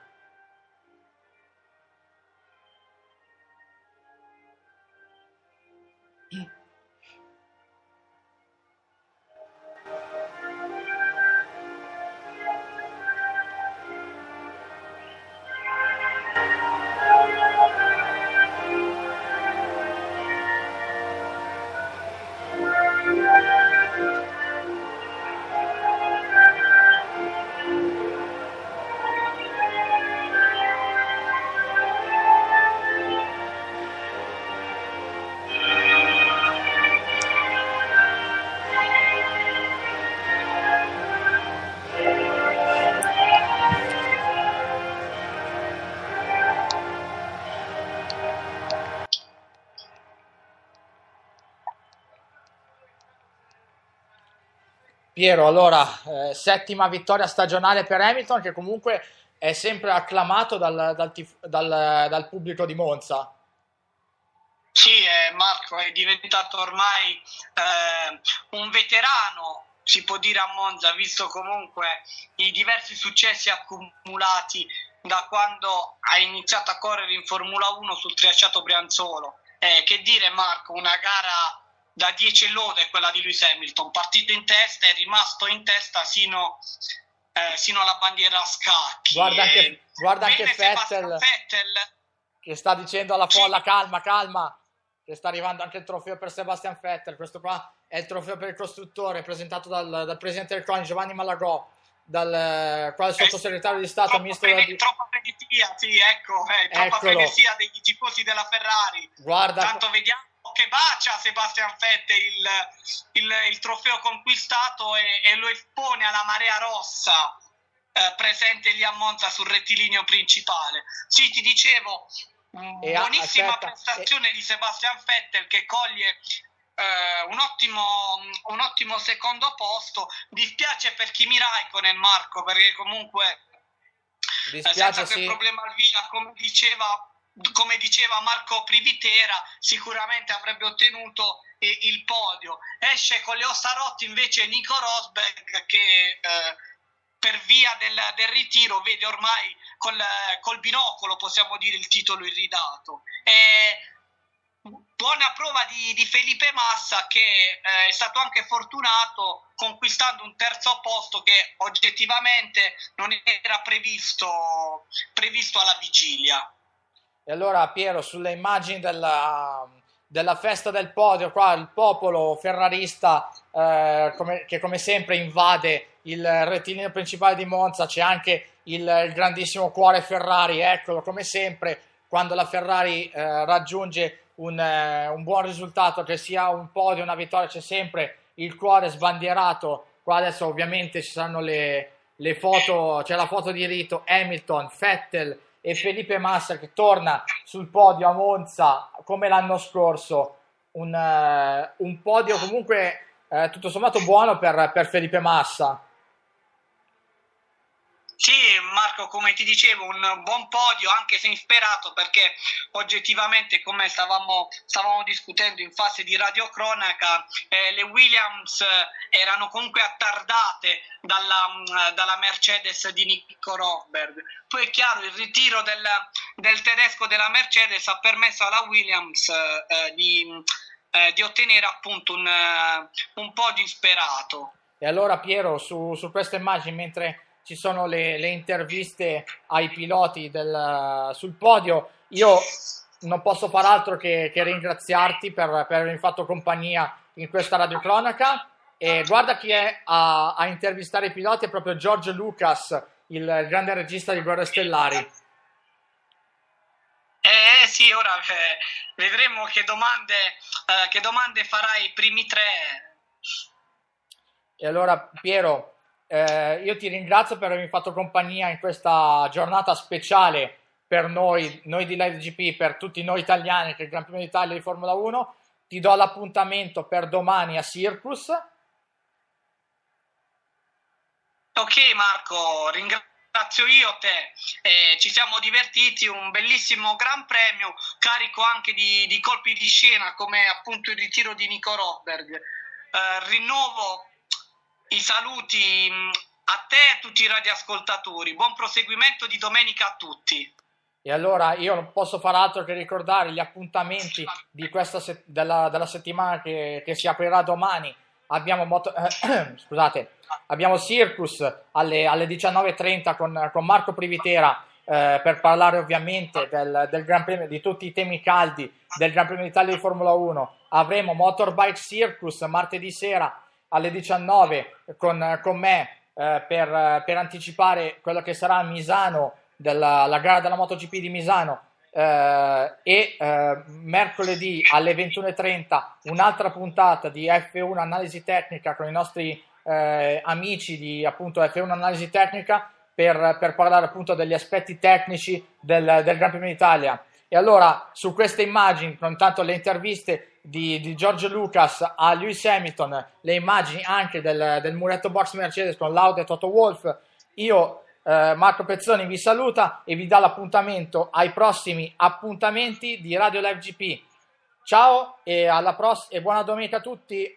Piero, allora, settima vittoria stagionale per Hamilton, che comunque è sempre acclamato dal pubblico di Monza. Sì, Marco è diventato ormai un veterano, si può dire, a Monza, visto comunque i diversi successi accumulati da quando ha iniziato a correre in Formula 1 sul tracciato Brianzolo. Che dire Marco, una gara da 10 lode quella di Lewis Hamilton, partito in testa e rimasto in testa sino alla bandiera a scacchi. Guarda anche Vettel che sta dicendo alla folla, sì, calma, che sta arrivando anche il trofeo per Sebastian Vettel. Questo qua è il trofeo per il costruttore presentato dal presidente del CONI Giovanni Malagò, dal quale sottosegretario di Stato ministro troppa frenesia, sì, ecco, troppa frenesia dei tifosi della Ferrari. Guarda, tanto vediamo che bacia Sebastian Vettel il trofeo conquistato e lo espone alla marea rossa presente lì a Monza sul rettilineo principale. Sì, ti dicevo, buonissima prestazione di Sebastian Vettel, che coglie un ottimo secondo posto. Dispiace per Kimi Raikkonen, Marco, perché comunque senza quel problema al via, come diceva Marco Privitera, sicuramente avrebbe ottenuto il podio. Esce con le ossa rotte invece Nico Rosberg, che per via del ritiro vede ormai col binocolo, possiamo dire, il titolo irridato. Buona prova di Felipe Massa, che è stato anche fortunato conquistando un terzo posto che oggettivamente non era previsto alla vigilia. E allora Piero, sulle immagini della festa del podio, qua il popolo ferrarista che come sempre invade il rettilineo principale di Monza. C'è anche il grandissimo cuore Ferrari, eccolo come sempre quando la Ferrari raggiunge un buon risultato, che sia un podio, una vittoria, c'è sempre il cuore sbandierato. Qua adesso ovviamente ci saranno le foto, c'è la foto di rito Hamilton, Vettel e Felipe Massa che torna sul podio a Monza come l'anno scorso, un podio comunque tutto sommato buono per Felipe Massa. Sì Marco, come ti dicevo, un buon podio anche se insperato, perché oggettivamente, come stavamo discutendo in fase di radiocronaca, le Williams erano comunque attardate dalla Mercedes di Nico Rosberg. Poi è chiaro, il ritiro del tedesco della Mercedes ha permesso alla Williams di ottenere appunto un podio insperato. E allora Piero, su questa immagine, mentre ci sono le interviste ai piloti sul podio, io non posso far altro che ringraziarti per avermi fatto compagnia in questa radiocronaca. E guarda chi è a intervistare i piloti, è proprio George Lucas, il grande regista di Guerre Stellari. Sì, ora vedremo che domande farai i primi tre. E allora Piero, io ti ringrazio per avermi fatto compagnia in questa giornata speciale per noi di Live GP, per tutti noi italiani, che è il Gran Premio d'Italia di Formula 1. Ti do l'appuntamento per domani a Circus. Ok Marco, ringrazio io te, ci siamo divertiti, un bellissimo Gran Premio carico anche di colpi di scena come appunto il ritiro di Nico Rosberg. Rinnovo i saluti a te e a tutti i radioascoltatori. Buon proseguimento di domenica a tutti. E allora io non posso far altro che ricordare gli appuntamenti di questa della settimana che si aprirà domani. Abbiamo Circus alle 19.30 con Marco Privitera per parlare ovviamente del Gran Premio, di tutti i temi caldi del Gran Premio d'Italia di Formula 1. Avremo Motorbike Circus martedì sera alle 19 con me per anticipare quello che sarà a Misano, la gara della MotoGP di Misano, e mercoledì alle 21.30 un'altra puntata di F1 Analisi Tecnica con i nostri amici di appunto F1 Analisi Tecnica per parlare appunto degli aspetti tecnici del Gran Premio d'Italia. E allora su queste immagini, intanto le interviste di George Lucas a Lewis Hamilton, le immagini anche del muretto box Mercedes con Lauda e Toto Wolff, io Marco Pezzoni vi saluta e vi dà l'appuntamento ai prossimi appuntamenti di Radio Live GP. Ciao e alla prossima e buona domenica a tutti.